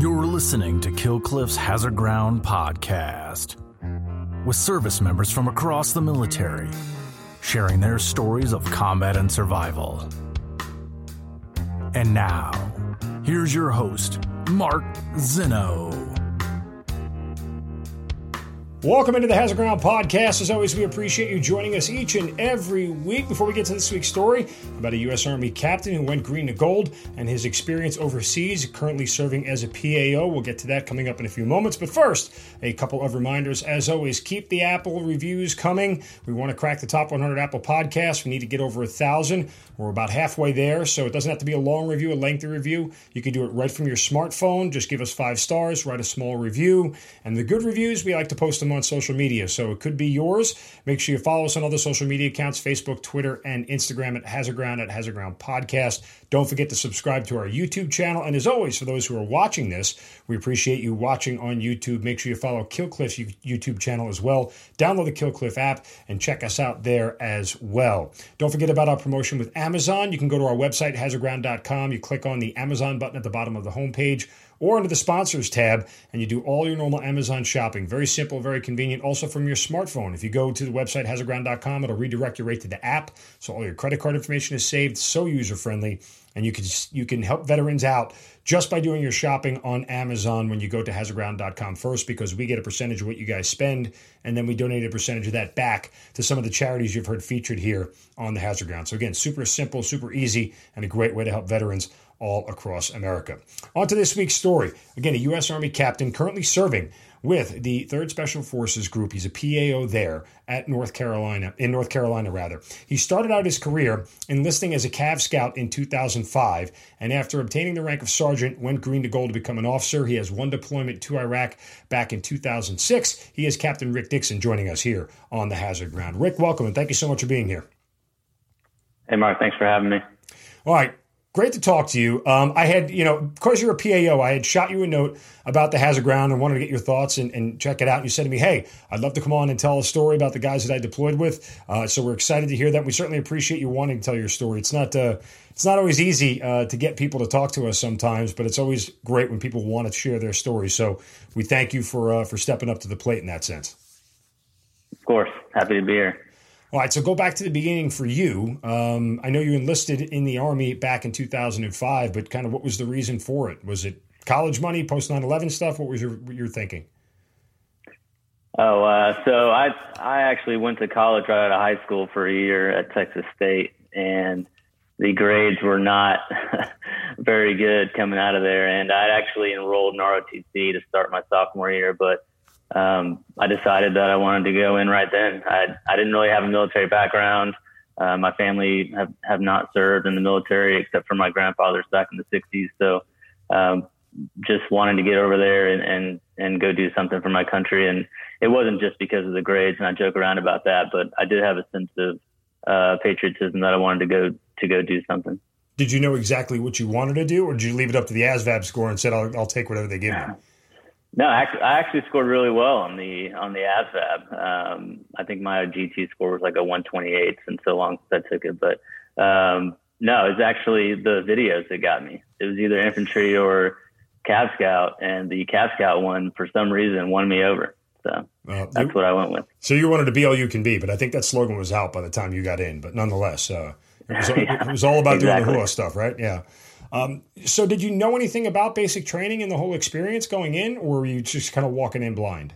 You're listening to Kill Cliff's Hazard Ground podcast with service members from across the military sharing their stories of combat and survival. And now, here's your host, Mark Zinno. Welcome into the Hazard Ground podcast. As always, we appreciate you joining us each and every week. Before we get to this week's story about a U.S. Army captain who went green to gold and his experience overseas, currently serving as a PAO. We'll get to that coming up in a few moments. But first, a couple of reminders. As always, keep the Apple reviews coming. We want to crack the top 100 Apple podcasts. We need to get over 1,000. We're about halfway there, so it doesn't have to be a long review, a lengthy review. You can do it right from your smartphone. Just give us 5 stars, write a small review. And the good reviews, we like to post them on social media, so it could be yours. Make sure you follow us on all the social media accounts, Facebook, Twitter, and Instagram at Hazard Ground Podcast. Don't forget to subscribe to our YouTube channel. And as always, for those who are watching this, we appreciate you watching on YouTube. Make sure you follow Kill Cliff's YouTube channel as well. Download the Kill Cliff app and check us out there as well. Don't forget about our promotion with Amazon. You can go to our website, hazardground.com. You click on the Amazon button at the bottom of the homepage, or under the Sponsors tab, and you do all your normal Amazon shopping. Very simple, very convenient, also from your smartphone. If you go to the website, hazardground.com, it'll redirect you right to the app, so all your credit card information is saved, so user-friendly, and you can help veterans out just by doing your shopping on Amazon when you go to hazardground.com first, because we get a percentage of what you guys spend, and then we donate a percentage of that back to some of the charities you've heard featured here on the Hazard Ground. So again, super simple, super easy, and a great way to help veterans all across America. On to this week's story. Again, a U.S. Army captain currently serving with the 3rd Special Forces Group. He's a PAO there in North Carolina. He started out his career enlisting as a Cav Scout in 2005, and after obtaining the rank of sergeant, went green to gold to become an officer. He has one deployment to Iraq back in 2006. He is Captain Rick Dixon, joining us here on the Hazard Ground. Rick, welcome, and thank you so much for being here. Hey, Mark, thanks for having me. All right. Great to talk to you. Because you're a PAO, I had shot you a note about the Hazard Ground and wanted to get your thoughts and check it out. And you said to me, hey, I'd love to come on and tell a story about the guys that I deployed with. So we're excited to hear that. We certainly appreciate you wanting to tell your story. It's not always easy to get people to talk to us sometimes, but it's always great when people want to share their story. So we thank you for stepping up to the plate in that sense. Of course. Happy to be here. All right, so go back to the beginning for you. I know you enlisted in the Army back in 2005, but kind of what was the reason for it? Was it college money, post 9/11 stuff? What was your thinking? So I actually went to college right out of high school for a year at Texas State, and the grades were not very good coming out of there. And I actually enrolled in ROTC to start my sophomore year, but I decided that I wanted to go in right then. I didn't really have a military background. My family have not served in the military except for my grandfather's back in the 60s. So, just wanted to get over there and go do something for my country. And it wasn't just because of the grades, and I joke around about that, but I did have a sense of, patriotism that I wanted to go do something. Did you know exactly what you wanted to do, or did you leave it up to the ASVAB score and said, I'll take whatever they give me? No, I actually scored really well on the ASVAB. I think my GT score was like a 128, since so long since I took it. But no, it's actually the videos that got me. It was either infantry or Cav Scout, and the Cav Scout one, for some reason, won me over. So that's what I went with. So you wanted to be all you can be, but I think that slogan was out by the time you got in. But nonetheless, it was all about doing the HULA stuff, right? Yeah. So did you know anything about basic training and the whole experience going in, or were you just kind of walking in blind?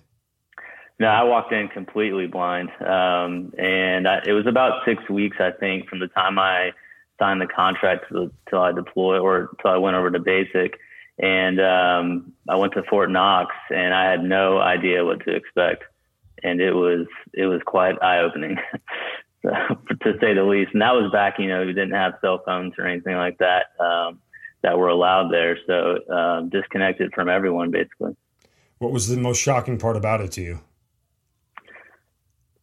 No, I walked in completely blind. It was about 6 weeks, I think, from the time I signed the contract till I deployed, or till I went over to basic. And, I went to Fort Knox, and I had no idea what to expect. And it was quite eye opening. So, to say the least. And that was back, we didn't have cell phones or anything like that, that were allowed there. So, disconnected from everyone, basically. What was the most shocking part about it to you?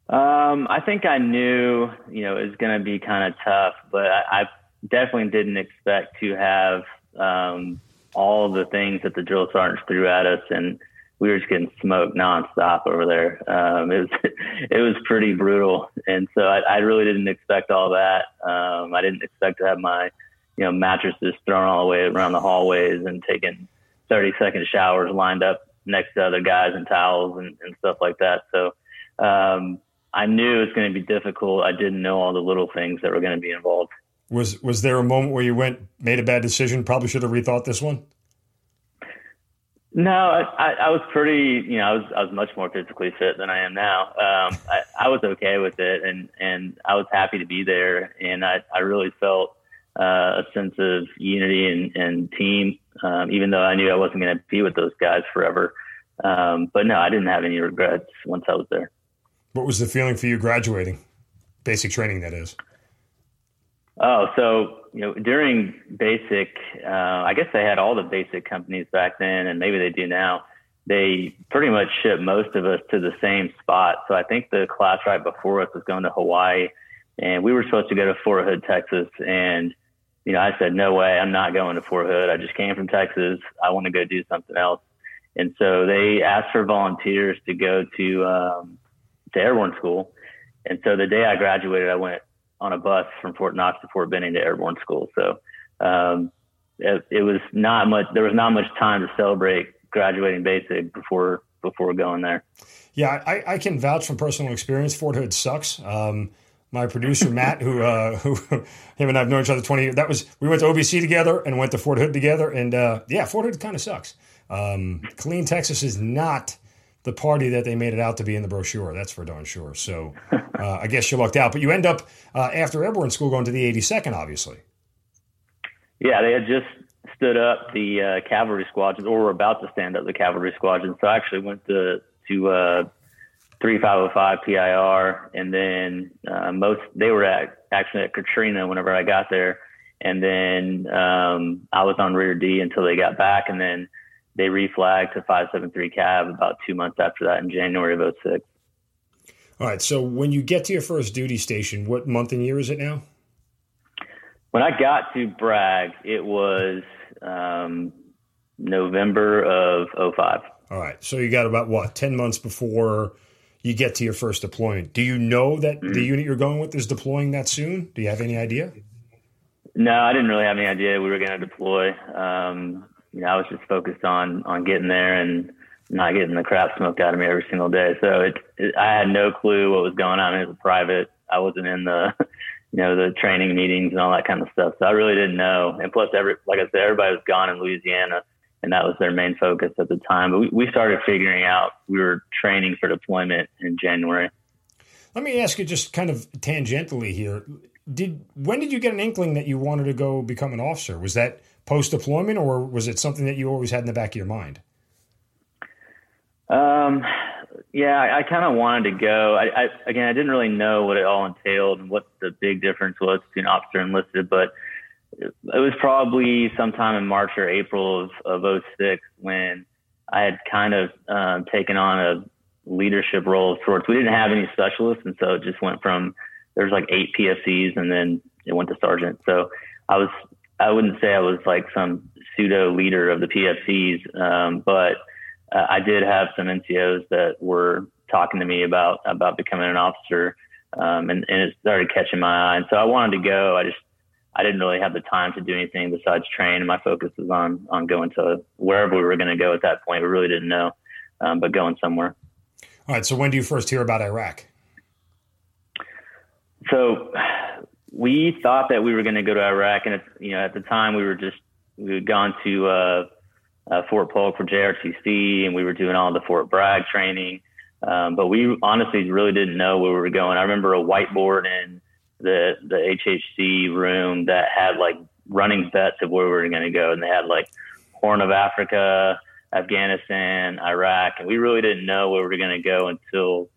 I think I knew, it was going to be kind of tough, but I definitely didn't expect to have, all the things that the drill sergeants threw at us, and we were just getting smoked nonstop over there. It was pretty brutal. And so I really didn't expect all that. I didn't expect to have my, mattresses thrown all the way around the hallways and taking 30-second showers lined up next to other guys in towels and stuff like that. So I knew it was going to be difficult. I didn't know all the little things that were going to be involved. Was there a moment where you went, made a bad decision, probably should have rethought this one? No, I was pretty, you know, I was much more physically fit than I am now. I was okay with it, and I was happy to be there. And I really felt a sense of unity and team, even though I knew I wasn't going to be with those guys forever. But no, I didn't have any regrets once I was there. What was the feeling for you graduating? Basic training, that is. Oh, so, you know, during basic, I guess they had all the basic companies back then, and maybe they do now. They pretty much shipped most of us to the same spot. So I think the class right before us was going to Hawaii, and we were supposed to go to Fort Hood, Texas. And, you know, I said, no way, I'm not going to Fort Hood. I just came from Texas. I want to go do something else. And so they asked for volunteers to go to Airborne School. And so the day I graduated, I went on a bus from Fort Knox to Fort Benning to Airborne School. So it was not much. There was not much time to celebrate graduating basic before going there. Yeah, I can vouch from personal experience. Fort Hood sucks. My producer Matt, who him and I've known each other 20 years. We went to OBC together and went to Fort Hood together. And yeah, Fort Hood kind of sucks. Killeen, Texas is not the party that they made it out to be in the brochure. That's for darn sure. So I guess you lucked out. But you end up, after Airborne School, going to the 82nd, obviously. Yeah, they had just stood up the cavalry squadron, or were about to stand up the cavalry squadron. So I actually went to 3505 PIR, and then they were actually at Katrina whenever I got there. And then I was on rear D until they got back, and then they reflagged to 573 Cav about 2 months after that in January of 2006. All right. So when you get to your first duty station, what month and year is it now? When I got to Bragg, it was November of 2005. All right. So you got about, 10 months before you get to your first deployment. Do you know that the unit you're going with is deploying that soon? Do you have any idea? No, I didn't really have any idea we were going to deploy. You know, I was just focused on getting there and not getting the crap smoked out of me every single day. So I had no clue what was going on. It was private. I wasn't in the training meetings and all that kind of stuff. So I really didn't know. And plus, like I said, everybody was gone in Louisiana, and that was their main focus at the time. But we started figuring out we were training for deployment in January. Let me ask you just kind of tangentially here. When did you get an inkling that you wanted to go become an officer? Was that post-deployment, or was it something that you always had in the back of your mind? I kind of wanted to go. I didn't really know what it all entailed and what the big difference was between officer and enlisted, but it was probably sometime in March or April of 2006 when I had kind of taken on a leadership role of sorts. We didn't have any specialists, and so it just went from, there's like 8 PFCs, and then it went to sergeant. So I wouldn't say I was like some pseudo leader of the PFCs, but I did have some NCOs that were talking to me about becoming an officer, and it started catching my eye. And so I wanted to go. I didn't really have the time to do anything besides train, and my focus was on going to wherever we were going to go at that point. We really didn't know, but going somewhere. All right. So when do you first hear about Iraq? So we thought that we were going to go to Iraq, and at the time we had gone to Fort Polk for JRTC, and we were doing all the Fort Bragg training, but we honestly really didn't know where we were going. I remember a whiteboard in the HHC room that had like running bets of where we were going to go, and they had like Horn of Africa, Afghanistan, Iraq, and we really didn't know where we were going to go until,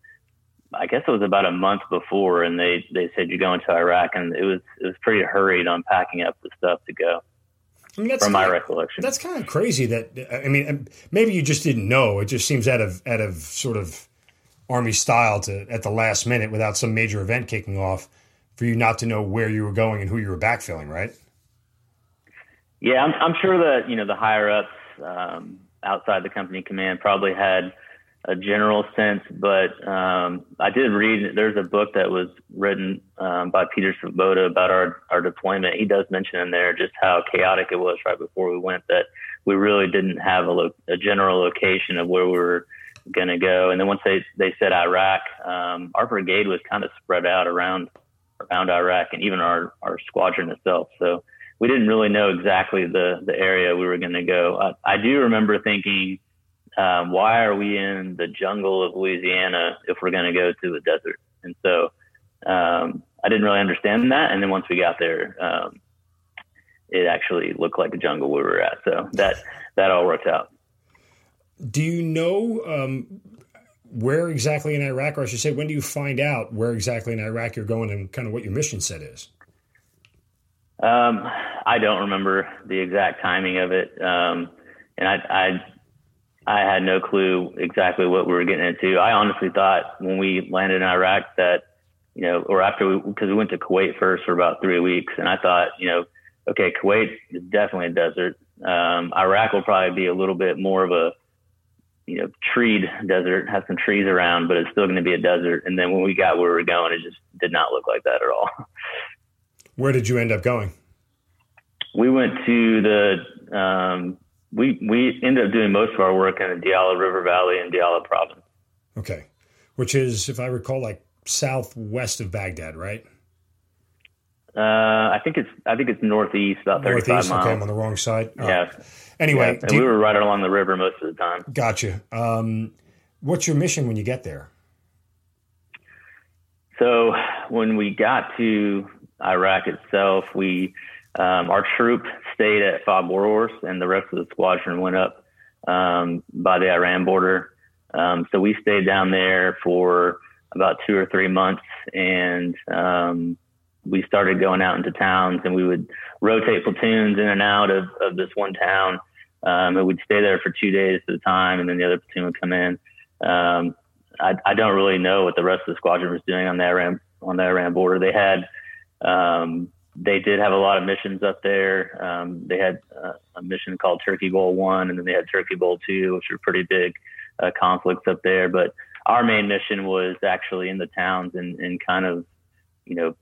I guess it was about a month before, and they said you're going to Iraq, and it was pretty hurried on packing up the stuff to go. I mean, that's from my recollection. That's kind of crazy. Maybe you just didn't know. It just seems out of sort of Army style to at the last minute, without some major event kicking off, for you not to know where you were going and who you were backfilling, right? Yeah, I'm sure that the higher ups outside the company command probably had a general sense, but I did read, there's a book that was written by Peter Svoboda about our deployment. He does mention in there just how chaotic it was right before we went, that we really didn't have a general location of where we were going to go. And then once they said Iraq, our brigade was kind of spread out around Iraq, and even our squadron itself. So we didn't really know exactly the area we were going to go. I do remember thinking, why are we in the jungle of Louisiana if we're going to go to a desert? And so I didn't really understand that. And then once we got there, it actually looked like a jungle we were at. So that all worked out. Do you know where exactly in Iraq, or I should say, when do you find out where exactly in Iraq you're going and kind of what your mission set is? I don't remember the exact timing of it. And I had no clue exactly what we were getting into. I honestly thought when we landed in Iraq that, you know, or after because we went to Kuwait first for about 3 weeks. And I thought, you know, okay, Kuwait is definitely a desert. Iraq will probably be a little bit more of a, you know, treed desert, has some trees around, but it's still going to be a desert. And then when we got where we were going, it just did not look like that at all. Where did you end up going? We went to the, we ended up doing most of our work in the Diyala River Valley in Diyala province. Okay. Which is, if I recall, like southwest of Baghdad, right? I think it's northeast, about 35 miles. Okay, I'm on the wrong side. Yeah. Anyway, yeah, we were right along the river most of the time. Gotcha. What's your mission when you get there? So when we got to Iraq itself, we our troop stayed at FOB Warhorse, and the rest of the squadron went up by the Iran border. So we stayed down there for about 2 or 3 months, and we started going out into towns, and we would rotate platoons in and out of this one town. And we'd stay there for 2 days at a time, and then the other platoon would come in. I don't really know what the rest of the squadron was doing on the Iran border. They had, they did have a lot of missions up there. They had a mission called Turkey Bowl 1, and then they had Turkey Bowl 2, which were pretty big conflicts up there. But our main mission was actually in the towns and kind of, you know,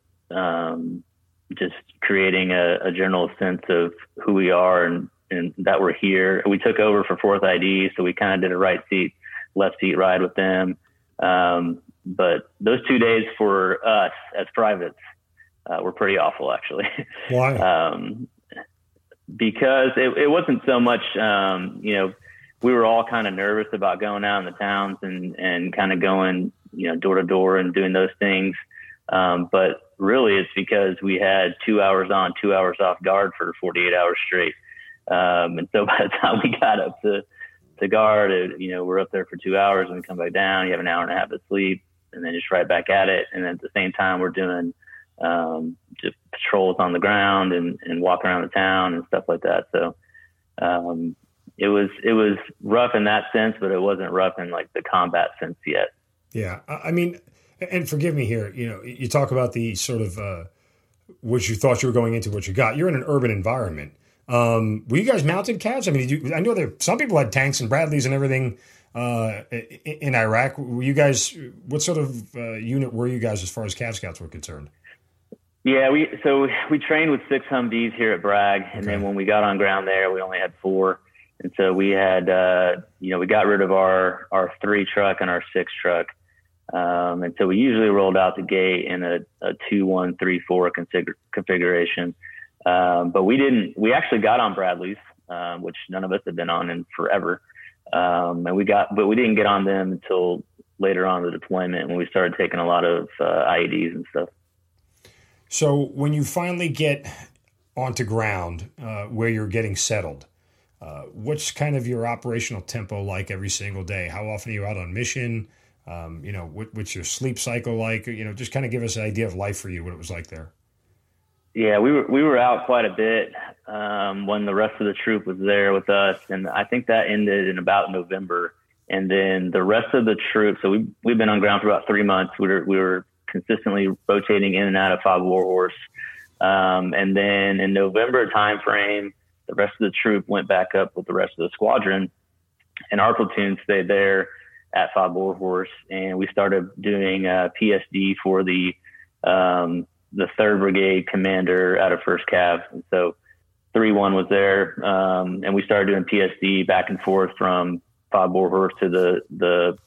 just creating a general sense of who we are and that we're here. We took over for 4th ID, so we kind of did a right seat, left seat ride with them. But those 2 days for us as privates were pretty awful, actually. Why? Because it wasn't so much, you know, we were all kind of nervous about going out in the towns and kind of going, you know, door to door and doing those things. But really, it's because we had 2 hours on, 2 hours off guard for 48 hours straight. And so by the time we got up to guard, you know, we're up there for 2 hours and we come back down. You have an hour and a half of sleep and then just right back at it. And at the same time, we're doing just patrols on the ground and walking around the town and stuff like that. So it was rough in that sense, but it wasn't rough in like the combat sense yet. Yeah, I mean. And forgive me here, you know, you talk about the sort of what you thought you were going into, what you got. You're in an urban environment. Were you guys mounted cavs? I mean, I know there some people had tanks and Bradleys and everything in Iraq. Were you guys? What sort of unit were you guys as far as Cav Scouts were concerned? Yeah, we trained with 6 Humvees here at Bragg, and then when we got on ground there, we only had 4. And so we had, you know, we got rid of our 3 truck and our 6 truck. And so we usually rolled out the gate in a 2-1-3-4 configuration. But we actually got on Bradleys, which none of us had been on in forever. But we didn't get on them until later on in the deployment when we started taking a lot of IEDs and stuff. So when you finally get onto ground where you're getting settled, what's kind of your operational tempo like every single day? How often are you out on mission? You know, what's your sleep cycle like? You know, just kind of give us an idea of life for you, what it was like there. Yeah, we were out quite a bit when the rest of the troop was there with us, and I think that ended in about November. And then the rest of the troop, so we've been on ground for about 3 months. We were consistently rotating in and out of FOB Warhorse, and then in November timeframe, the rest of the troop went back up with the rest of the squadron, and our platoon stayed there at FOB Warhorse, and we started doing PSD for the Third Brigade commander out of First Cav. And so 3-1 was there. And we started doing PSD back and forth from FOB Warhorse to the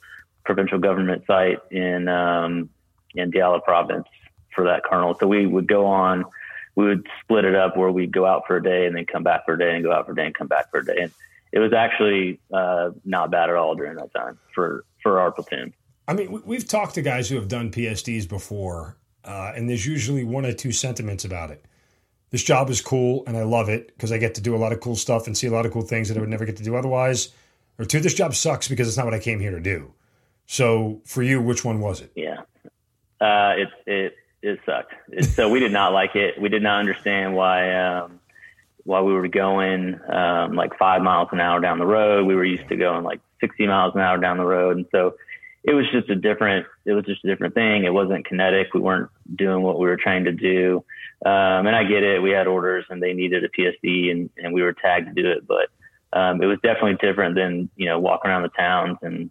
provincial government site in Diyala province for that colonel. So we would go on, we would split it up where we'd go out for a day and then come back for a day and go out for a day and come back for a day. And it was actually not bad at all during that time for our platoon. I mean, we've talked to guys who have done PSDs before, and there's usually one or two sentiments about it. This job is cool, and I love it because I get to do a lot of cool stuff and see a lot of cool things that I would never get to do otherwise. Or two, this job sucks because it's not what I came here to do. So for you, which one was it? Yeah, it sucked. So we did not like it. We did not understand why we were going like 5 miles an hour down the road. We were used to going like 60 miles an hour down the road, and so it was just a different thing. It wasn't kinetic. We weren't doing what we were trying to do. And I get it. We had orders and they needed a PSD and we were tagged to do it, but it was definitely different than, you know, walking around the towns and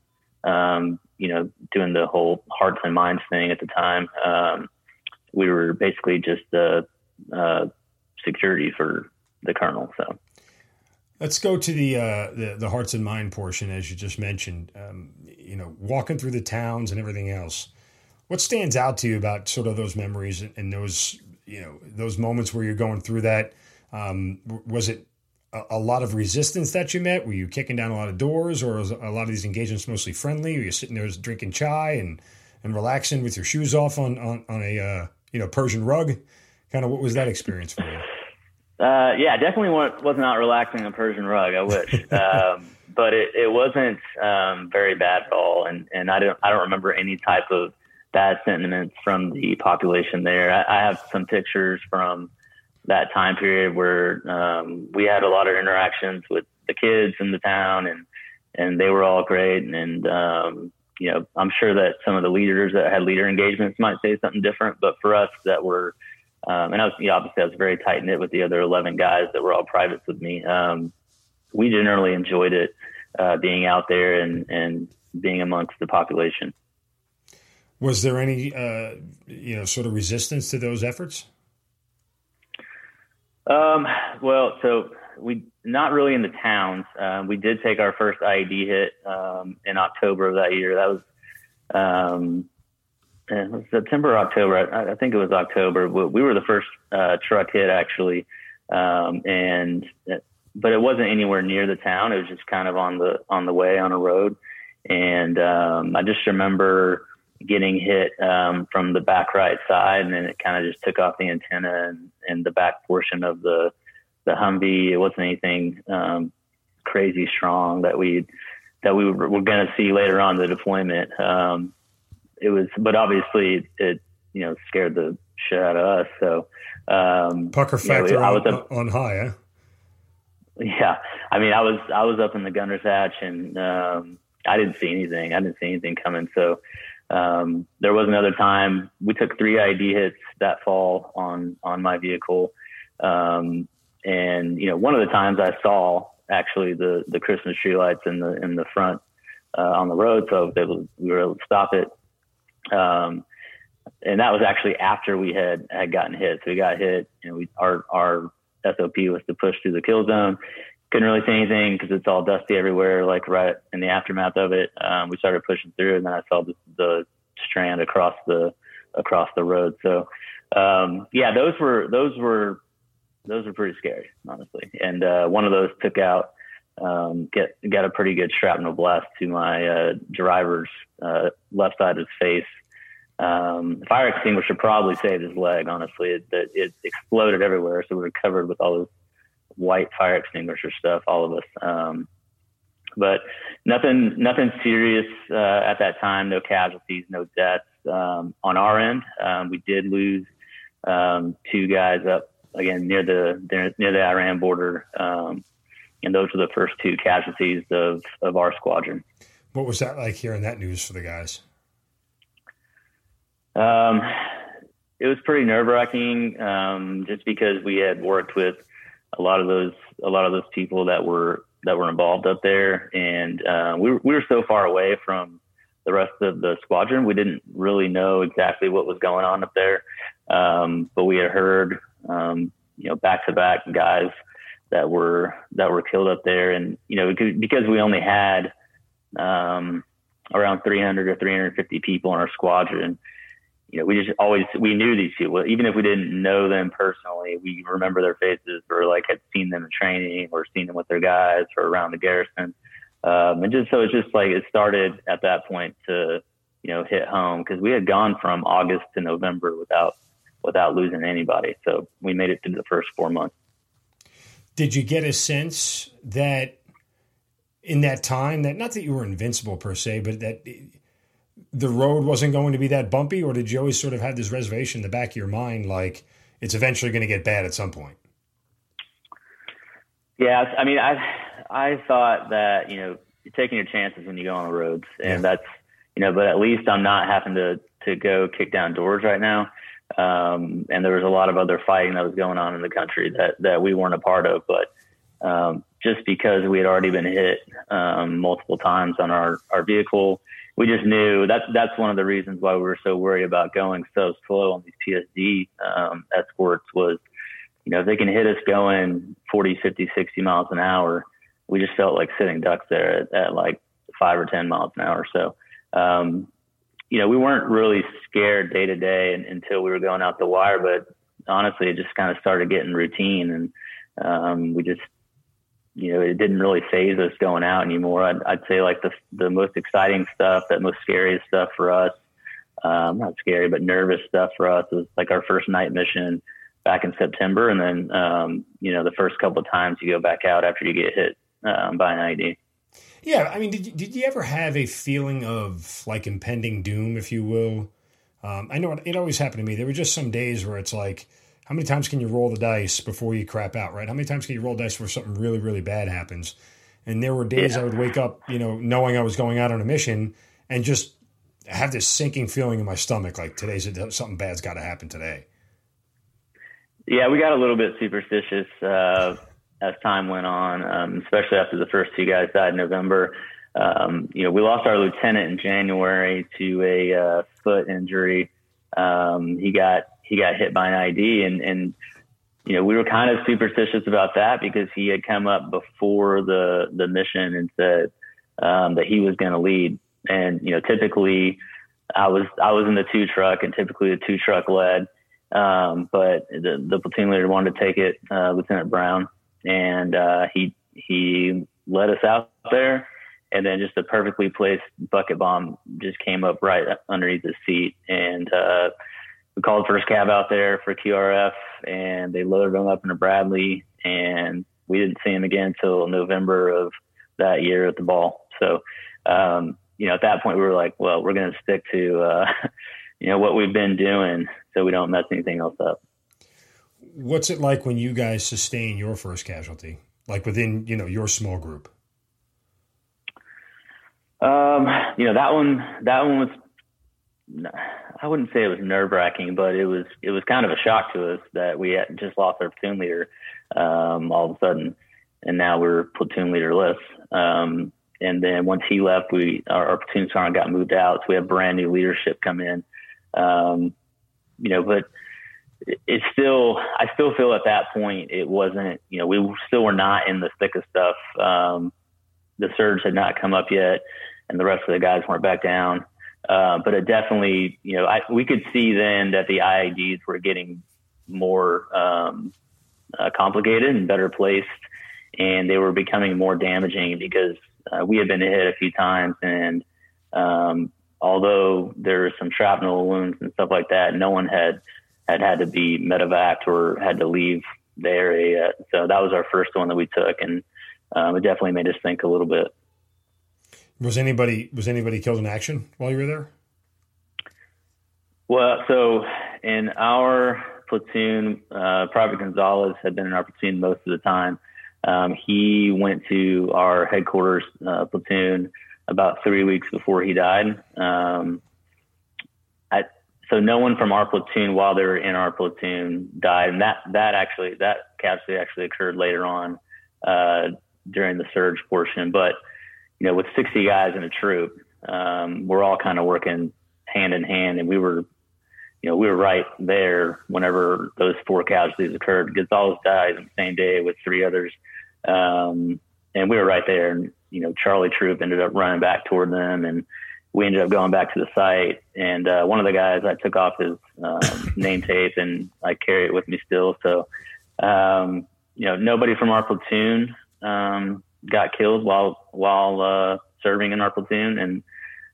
you know, doing the whole hearts and minds thing at the time. We were basically just security for the colonel. So let's go to the hearts and mind portion, as you just mentioned. You know, walking through the towns and everything else. What stands out to you about sort of those memories and those, you know, those moments where you're going through that? Was it a lot of resistance that you met? Were you kicking down a lot of doors, or was a lot of these engagements mostly friendly? Were you sitting there drinking chai and relaxing with your shoes off on a, you know, Persian rug? Kind of what was that experience for you? Yeah, definitely was not relaxing on a Persian rug. I wish, but it wasn't very bad at all. And I don't remember any type of bad sentiments from the population there. I have some pictures from that time period where we had a lot of interactions with the kids in the town, and they were all great. And you know, I'm sure that some of the leaders that had leader engagements might say something different, but for us that were, and I was, you know, obviously I was very tight knit with the other 11 guys that were all privates with me. We generally enjoyed it, being out there and being amongst the population. Was there any, you know, sort of resistance to those efforts? Well, so we not really in the towns. We did take our first IED hit in October of that year. That was September, October. I think it was October. We were the first truck hit actually, but it wasn't anywhere near the town. It was just kind of on the way on a road, and I just remember getting hit from the back right side, and then it kind of just took off the antenna and the back portion of the Humvee. It wasn't anything crazy strong that we were going to see later on in the deployment. It was, but obviously it, you know, scared the shit out of us. So pucker factor, you know, on high, eh? Yeah, I mean, I was up in the gunner's hatch, and I didn't see anything. I didn't see anything coming. So. There was another time we took 3 IED hits that fall on my vehicle. And, you know, one of the times I saw actually the Christmas tree lights in the front, on the road. So we were able to stop it. And that was actually after we had gotten hit. So we got hit, and our SOP was to push through the kill zone. Couldn't really see anything because it's all dusty everywhere, like right in the aftermath of it. We started pushing through, and then I saw the strand across the road. So, yeah, those were pretty scary, honestly. And, one of those took out, got a pretty good shrapnel blast to my, driver's, left side of his face. The fire extinguisher probably saved his leg, honestly. It exploded everywhere. So we were covered with all this white fire extinguisher stuff, all of us. But nothing serious at that time. No casualties, no deaths on our end. We did lose 2 guys up again near the Iran border, and those were the first 2 casualties of our squadron. What was that like hearing that news for the guys? It was pretty nerve-wracking, just because we had worked with a lot of those people that were involved up there. And, we were so far away from the rest of the squadron. We didn't really know exactly what was going on up there. But we had heard, you know, back to back guys that were killed up there. And, you know, because we only had around 300 or 350 people in our squadron, you know, we knew these people, even if we didn't know them personally, we remember their faces or like had seen them in training or seen them with their guys or around the garrison. And just, so it's just like, it started at that point to, you know, hit home, because we had gone from August to November without losing anybody. So we made it through the first 4 months. Did you get a sense that in that time that, not that you were invincible per se, but that the road wasn't going to be that bumpy? Or did you always sort of have this reservation in the back of your mind, like it's eventually going to get bad at some point? Yeah. I mean, I thought that, you know, you're taking your chances when you go on the roads, and that's, you know, but at least I'm not having to go kick down doors right now. And there was a lot of other fighting that was going on in the country that we weren't a part of, but, just because we had already been hit, multiple times on our vehicle, we just knew that's one of the reasons why we were so worried about going so slow on these PSD, escorts was, you know, if they can hit us going 40, 50, 60 miles an hour, we just felt like sitting ducks there at like 5 or 10 miles an hour. So, you know, we weren't really scared day to day until we were going out the wire, but honestly, it just kind of started getting routine. And, we just, you know, it didn't really phase us going out anymore. I'd say like the most exciting stuff, that most scariest stuff for us, not scary, but nervous stuff for us was like our first night mission back in September. And then, you know, the first couple of times you go back out after you get hit, by an IED. Yeah, I mean, did you ever have a feeling of like impending doom, if you will? I know it always happened to me. There were just some days where it's like, how many times can you roll the dice before you crap out, right? How many times can you roll dice where something really, really bad happens? And there were days I would wake up, you know, knowing I was going out on a mission and just have this sinking feeling in my stomach, like today's something bad's got to happen today. Yeah, we got a little bit superstitious as time went on, especially after the first two guys died in November. You know, we lost our lieutenant in January to a foot injury. He got hit by an IED, and you know, we were kind of superstitious about that because he had come up before the mission and said that he was going to lead. And you know, typically I was in the 2 truck, and typically the 2 truck led, but the platoon leader wanted to take it, Lieutenant Brown. And, he led us out there, and then just a perfectly placed bucket bomb just came up right underneath his seat. And, we called first cab out there for QRF, and they loaded him up in a Bradley, and we didn't see him again until November of that year at the ball. So, you know, at that point we were like, well, we're going to stick to, you know, what we've been doing so we don't mess anything else up. What's it like when you guys sustain your first casualty, like within, you know, your small group? You know, that one was, I wouldn't say it was nerve wracking, but it was kind of a shock to us that we had just lost our platoon leader, all of a sudden. And now we're platoon leaderless. And then once he left, our platoon sergeant got moved out. So we have brand new leadership come in. You know, but it's still, I still feel at that point it wasn't, you know, we still were not in the thick of stuff. The surge had not come up yet, and the rest of the guys weren't back down. But it definitely, you know, we could see then that the IEDs were getting more complicated and better placed, and they were becoming more damaging because we had been hit a few times, and although there were some shrapnel wounds and stuff like that, no one had to be medevaced or had to leave the area. So that was our first one that we took, and it definitely made us think a little bit. Was anybody killed in action while you were there? Well, so in our platoon, Private Gonzalez had been in our platoon most of the time. He went to our headquarters platoon about 3 weeks before he died. So no one from our platoon while they were in our platoon died. And that casualty actually occurred later on, during the surge portion. But, you know, with 60 guys in a troop, we're all kind of working hand in hand, and we were, you know, we were right there whenever those four casualties occurred. Gonzalez died on the same day with three others. And we were right there. And, you know, Charlie Troop ended up running back toward them, and we ended up going back to the site. And one of the guys, I took off his name tape, and I carry it with me still. So, you know, nobody from our platoon got killed while serving in our platoon.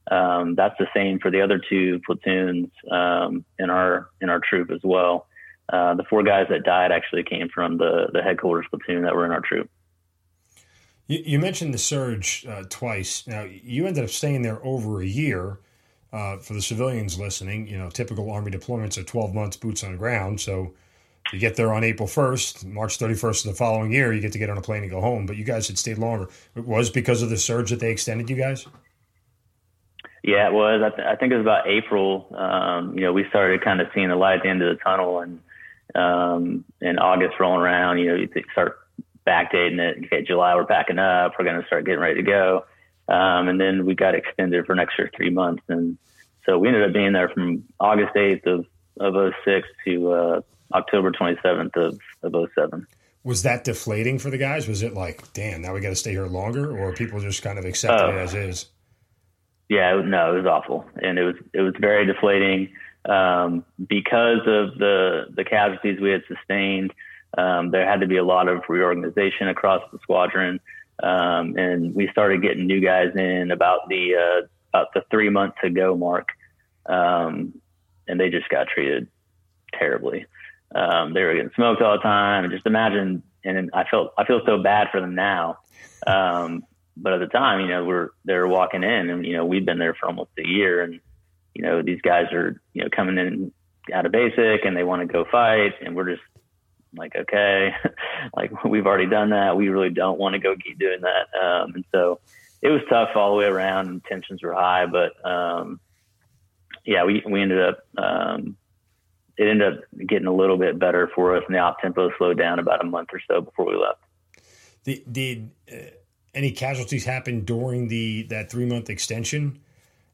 And that's the same for the other two platoons in our troop as well. The four guys that died actually came from the headquarters platoon that were in our troop. You mentioned the surge twice. Now, you ended up staying there over a year. For the civilians listening, you know, typical Army deployments are 12 months boots on the ground. So you get there on April 1st, March 31st of the following year, you get to get on a plane and go home. But you guys had stayed longer. It was because of the surge that they extended you guys? Yeah, it was. I think it was about April. You know, we started kind of seeing the light at the end of the tunnel, and August rolling around, you know, you start backdating it. Okay, July, we're packing up. We're going to start getting ready to go. And then we got extended for an extra 3 months. And so we ended up being there from August 8th of 06 to October 27th of 07. Was that deflating for the guys? Was it like, damn, now we got to stay here longer? Or people just kind of accepted it as is? Yeah, no, it was awful. And it was very deflating because of the casualties we had sustained. There had to be a lot of reorganization across the squadron. And we started getting new guys in about the 3 months ago mark. And they just got treated terribly. They were getting smoked all the time, and just imagine. And I feel so bad for them now. But at the time, you know, they're walking in, and, you know, we've been there for almost a year, and, you know, these guys are, you know, coming in out of basic, and they want to go fight. And we're just like, okay, like, we've already done that. We really don't want to go keep doing that. And so it was tough all the way around, and tensions were high, but, yeah, we ended up, it ended up getting a little bit better for us, and the op tempo slowed down about a month or so before we left. Any casualties happened during that 3 month extension?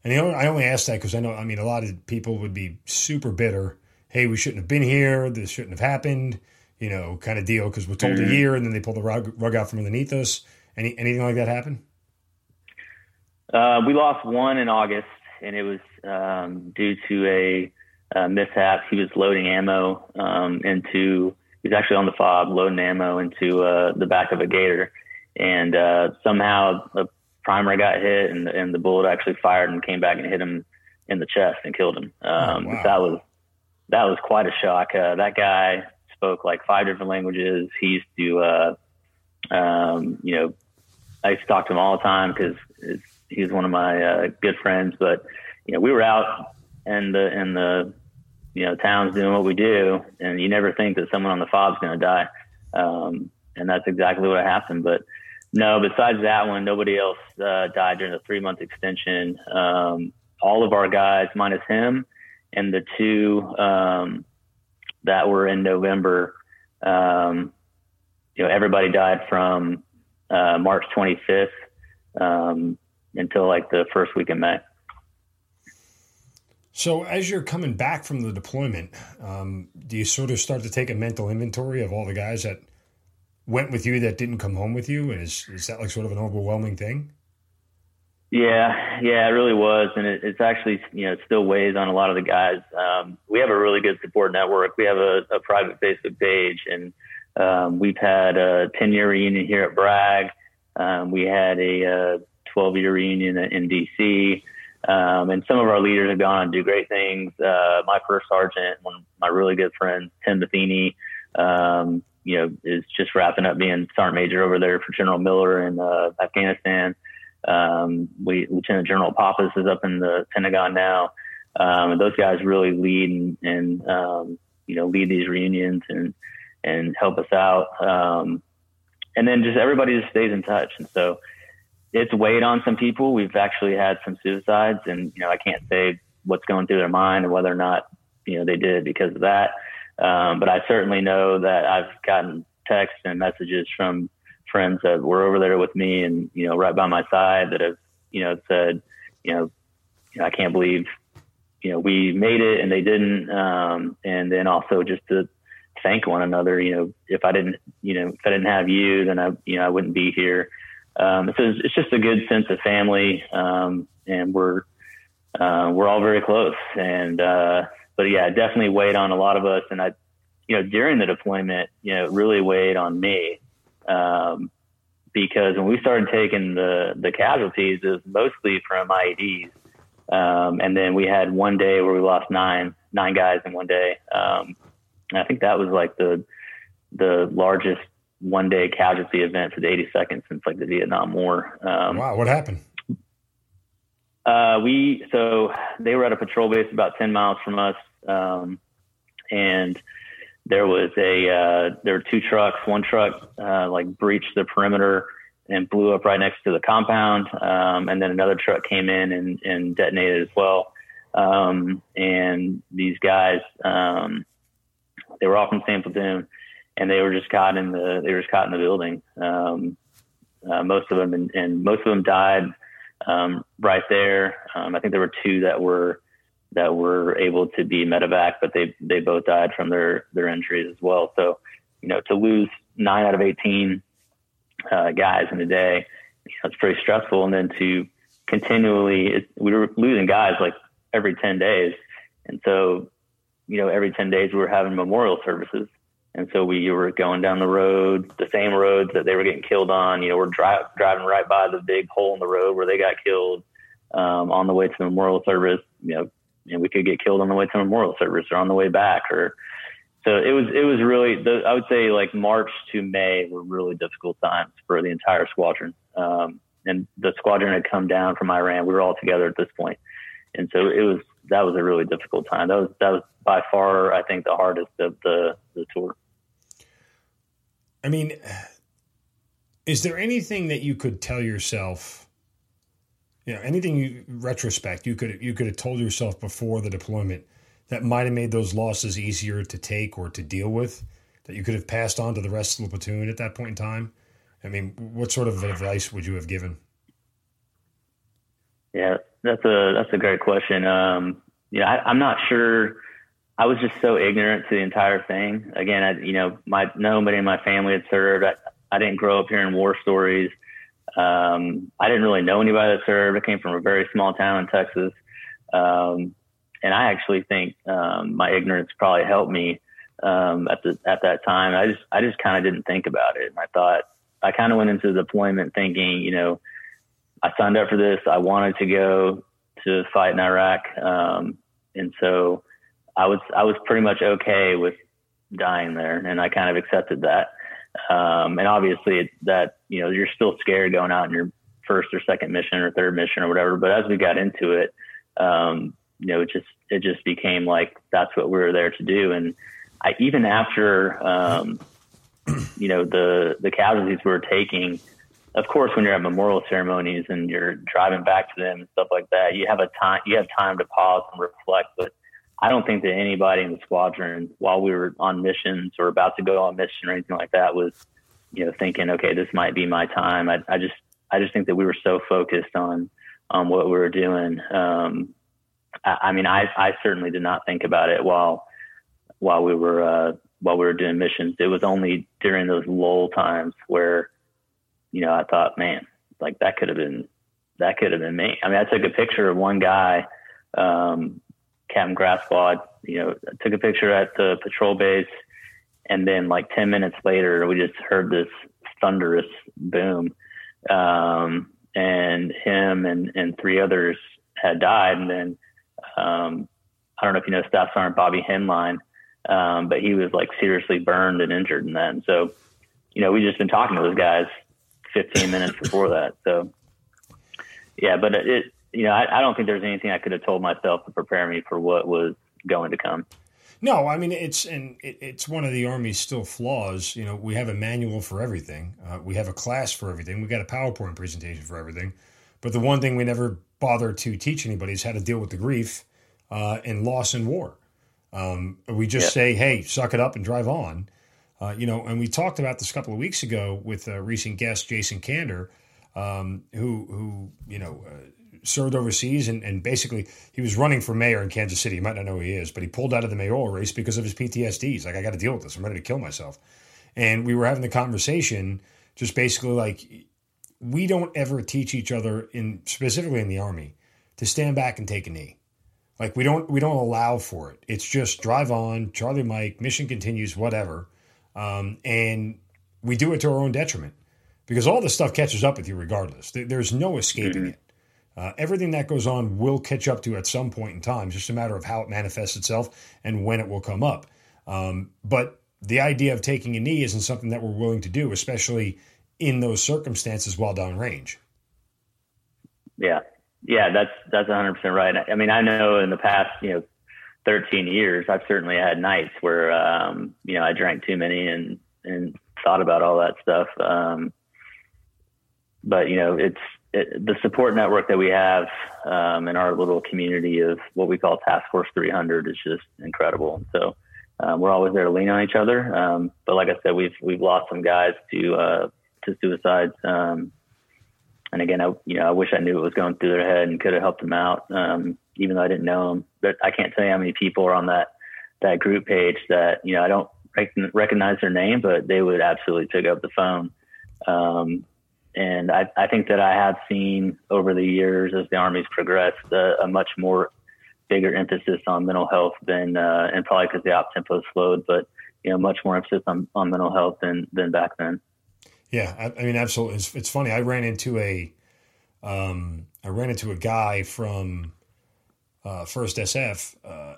And I only ask that because I know, I mean, a lot of people would be super bitter. Hey, we shouldn't have been here. This shouldn't have happened, you know, kind of deal. Cause we're told a year, and then they pull the rug out from underneath us. Anything like that happen? We lost one in August, and it was, due to a mishap. He was loading ammo, he was actually on the FOB loading ammo into, the back of a Gator. And somehow a primer got hit, and the bullet actually fired and came back and hit him in the chest and killed him. Wow. That was quite a shock. That guy spoke like 5 different languages. He used to, you know, I used to talk to him all the time because he's one of my good friends. But, you know, we were out in the you know, towns doing what we do, and you never think that someone on the FOB's going to die, and that's exactly what happened. But no, besides that one, nobody else died during the 3 month extension. All of our guys, minus him and the two that were in November, you know, everybody died from March 25th until like the first week in May. So as you're coming back from the deployment, do you sort of start to take a mental inventory of all the guys that went with you that didn't come home with you? And is that like sort of an overwhelming thing? Yeah, it really was. And it's actually, you know, it still weighs on a lot of the guys. We have a really good support network. We have a private Facebook page, and we've had a 10-year reunion here at Bragg. We had a 12-year reunion in D.C., and some of our leaders have gone on to do great things. My first sergeant, one of my really good friends, Tim Bethany, you know, is just wrapping up being Sergeant Major over there for General Miller in Afghanistan. Lieutenant General Pappas is up in the Pentagon now. And those guys really lead and you know, lead these reunions and help us out. And then just everybody just stays in touch. And so it's weighed on some people. We've actually had some suicides, and, you know, I can't say what's going through their mind and whether or not, you know, they did because of that. But I certainly know that I've gotten texts and messages from friends that were over there with me and, you know, right by my side that have, you know, said, you know, I can't believe, you know, we made it and they didn't. And then also just to thank one another, you know, if I didn't have you, then I wouldn't be here. So it's just a good sense of family. And we're all very close. And, but yeah, it definitely weighed on a lot of us. And I, you know, during the deployment, you know, it really weighed on me. Because when we started taking the casualties, it was mostly from IEDs. And then we had one day where we lost nine guys in one day. And I think that was like the largest one day casualty event for the 82nd since like the Vietnam War. Wow. What happened? So they were at a patrol base about 10 miles from us. And there was there were two trucks. One truck, like breached the perimeter and blew up right next to the compound. And then another truck came in and detonated as well. And these guys, they were all from San Platoon, and they were just caught in the building. Most of them, and most of them died, right there. I think there were two that were able to be medevac, but they both died from their injuries as well. So, you know, to lose 9 out of 18 guys in a day, you know, it's pretty stressful. And then to we were losing guys like every 10 days. And so, you know, every 10 days we were having memorial services. And so we were going down the road, the same roads that they were getting killed on. You know, we're driving right by the big hole in the road where they got killed, on the way to the memorial service, you know, and we could get killed on the way to memorial service or on the way back. So it was really, I would say like March to May were really difficult times for the entire squadron. And the squadron had come down from Iran. We were all together at this point. And so that was a really difficult time. That was by far, I think, the hardest of the tour. I mean, is there anything that you could tell yourself? You know, anything you could have told yourself before the deployment that might have made those losses easier to take or to deal with, that you could have passed on to the rest of the platoon at that point in time? I mean, what sort of advice would you have given? Yeah, that's a great question. You know, I'm not sure. I was just so ignorant to the entire thing. Again, nobody in my family had served. I didn't grow up hearing war stories. I didn't really know anybody that served. I came from a very small town in Texas. And I actually think, my ignorance probably helped me, at that time. I just kind of didn't think about it. And I kind of went into the deployment thinking, you know, I signed up for this. I wanted to go to fight in Iraq. And so I was pretty much okay with dying there, and I kind of accepted that. And obviously that, you know, you're still scared going out on your first or second mission or third mission or whatever. But as we got into it, you know, it just became like, that's what we were there to do. And even after, you know, the casualties we were taking, of course, when you're at memorial ceremonies and you're driving back to them and stuff like that, you have time to pause and reflect. But I don't think that anybody in the squadron, while we were on missions or about to go on mission or anything like that, was, you know, thinking, okay, this might be my time. I just think that we were so focused on what we were doing. I certainly did not think about it while we were doing missions. It was only during those lull times where, you know, I thought, man, like that could have been me. I mean, I took a picture of one guy, Captain Grass Squad, you know, took a picture at the patrol base, and then like 10 minutes later, we just heard this thunderous boom. And him and three others had died. And then, I don't know if you know Staff Sergeant Bobby Henline, but he was like seriously burned and injured in that. And so, you know, we just been talking to those guys 15 minutes before that. So yeah, but you know, I don't think there's anything I could have told myself to prepare me for what was going to come. No, I mean, it's one of the Army's still flaws. You know, we have a manual for everything. We have a class for everything. We got a PowerPoint presentation for everything. But the one thing we never bother to teach anybody is how to deal with the grief and loss in war. We just say, hey, suck it up and drive on. You know, and we talked about this a couple of weeks ago with a recent guest, Jason Kander, who, you know, served overseas, and basically he was running for mayor in Kansas City. You might not know who he is, but he pulled out of the mayoral race because of his PTSD. He's like, I got to deal with this. I'm ready to kill myself. And we were having the conversation, just basically like, we don't ever teach each other, in specifically in the Army, to stand back and take a knee. Like, we don't allow for it. It's just drive on, Charlie Mike, mission continues, whatever. And we do it to our own detriment, because all this stuff catches up with you regardless. There's no escaping it. Everything that goes on will catch up to you at some point in time. It's just a matter of how it manifests itself and when it will come up. But the idea of taking a knee isn't something that we're willing to do, especially in those circumstances while downrange. Yeah, that's 100% right. I mean, I know in the past, 13 years, I've certainly had nights where, I drank too many and thought about all that stuff. But, the support network that we have in our little community of what we call Task Force 300 is just incredible. And so we're always there to lean on each other. But like I said, we've lost some guys to suicide. And again, I wish I knew it was going through their head and could have helped them out, even though I didn't know them. But I can't tell you how many people are on that group page that, I don't recognize their name, but they would absolutely pick up the phone. And I think that I have seen over the years, as the Army's progressed, a much more bigger emphasis on mental health than, and probably because the op tempo slowed, but, much more emphasis on mental health than back then. Yeah. I mean, absolutely. It's funny. I ran into a guy from, First SF,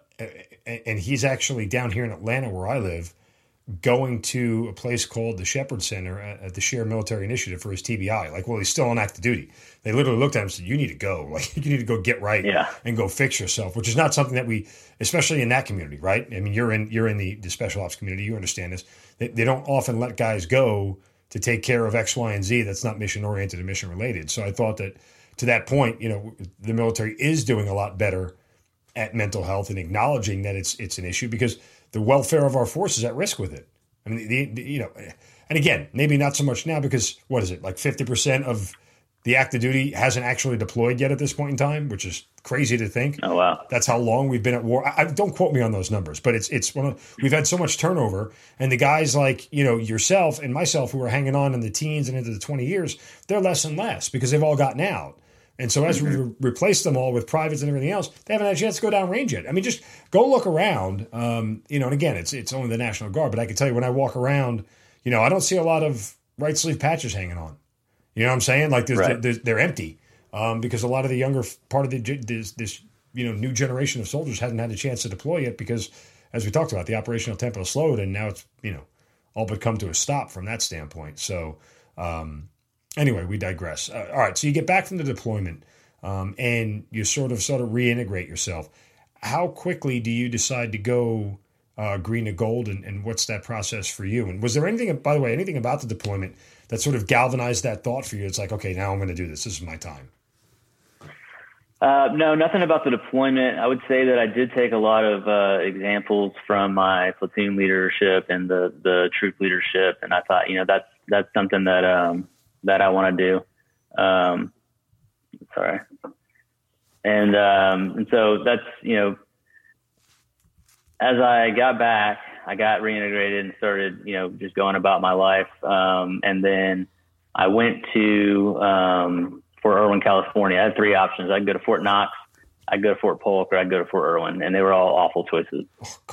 and he's actually down here in Atlanta where I live, going to a place called the Shepherd Center at the Shared Military Initiative for his TBI. Like, well, he's still on active duty. They literally looked at him and said, you need to go. Like, you need to go get right and go fix yourself, which is not something that we, especially in that community, right? I mean, you're in the special ops community. You understand this. They don't often let guys go to take care of X, Y, and Z that's not mission-oriented and mission-related. So I thought that to that point, the military is doing a lot better at mental health and acknowledging that it's an issue, because the welfare of our force is at risk with it. I mean, and again, maybe not so much now, because what is it, like 50% of the active duty hasn't actually deployed yet at this point in time, which is crazy to think. Oh, wow. That's how long we've been at war. I don't quote me on those numbers, but it's one of, we've had so much turnover, and the guys like, yourself and myself who are hanging on in the teens and into the 20 years, they're less and less because they've all gotten out. And so as we replace them all with privates and everything else, they haven't had a chance to go down range yet. I mean, just go look around, and again, it's only the National Guard, but I can tell you when I walk around, I don't see a lot of right sleeve patches hanging on. You know what I'm saying? Like they're empty because a lot of the younger part of this new generation of soldiers hadn't had a chance to deploy yet, because as we talked about, the operational tempo slowed, and now it's, all but come to a stop from that standpoint. So, anyway, we digress. All right. So you get back from the deployment and you sort of reintegrate yourself. How quickly do you decide to go green to gold, and what's that process for you? And was there anything about the deployment that sort of galvanized that thought for you? It's like, okay, now I'm going to do this. This is my time. No, nothing about the deployment. I would say that I did take a lot of examples from my platoon leadership and the troop leadership. And I thought, that's something that, that I want to do. Sorry. And so that's, as I got back, I got reintegrated and started, just going about my life. And then I went to, Fort Irwin, California. I had three options. I could go to Fort Knox, I'd go to Fort Polk, or I'd go to Fort Irwin. And they were all awful choices.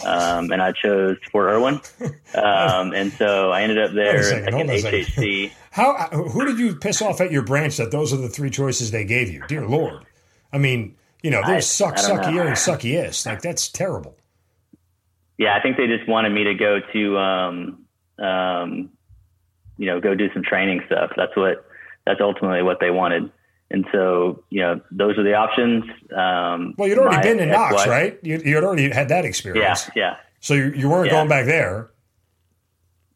And I chose Fort Irwin. And so I ended up there in HHC. Who did you piss off at your branch that those are the three choices they gave you? Dear Lord. I mean, there's suckier, and suckiest. Like, that's terrible. Yeah, I think they just wanted me to go to, go do some training stuff. That's ultimately what they wanted. And so, those are the options. Well, you'd already been in Knox, right? You'd already had that experience. Yeah. So you weren't going back there.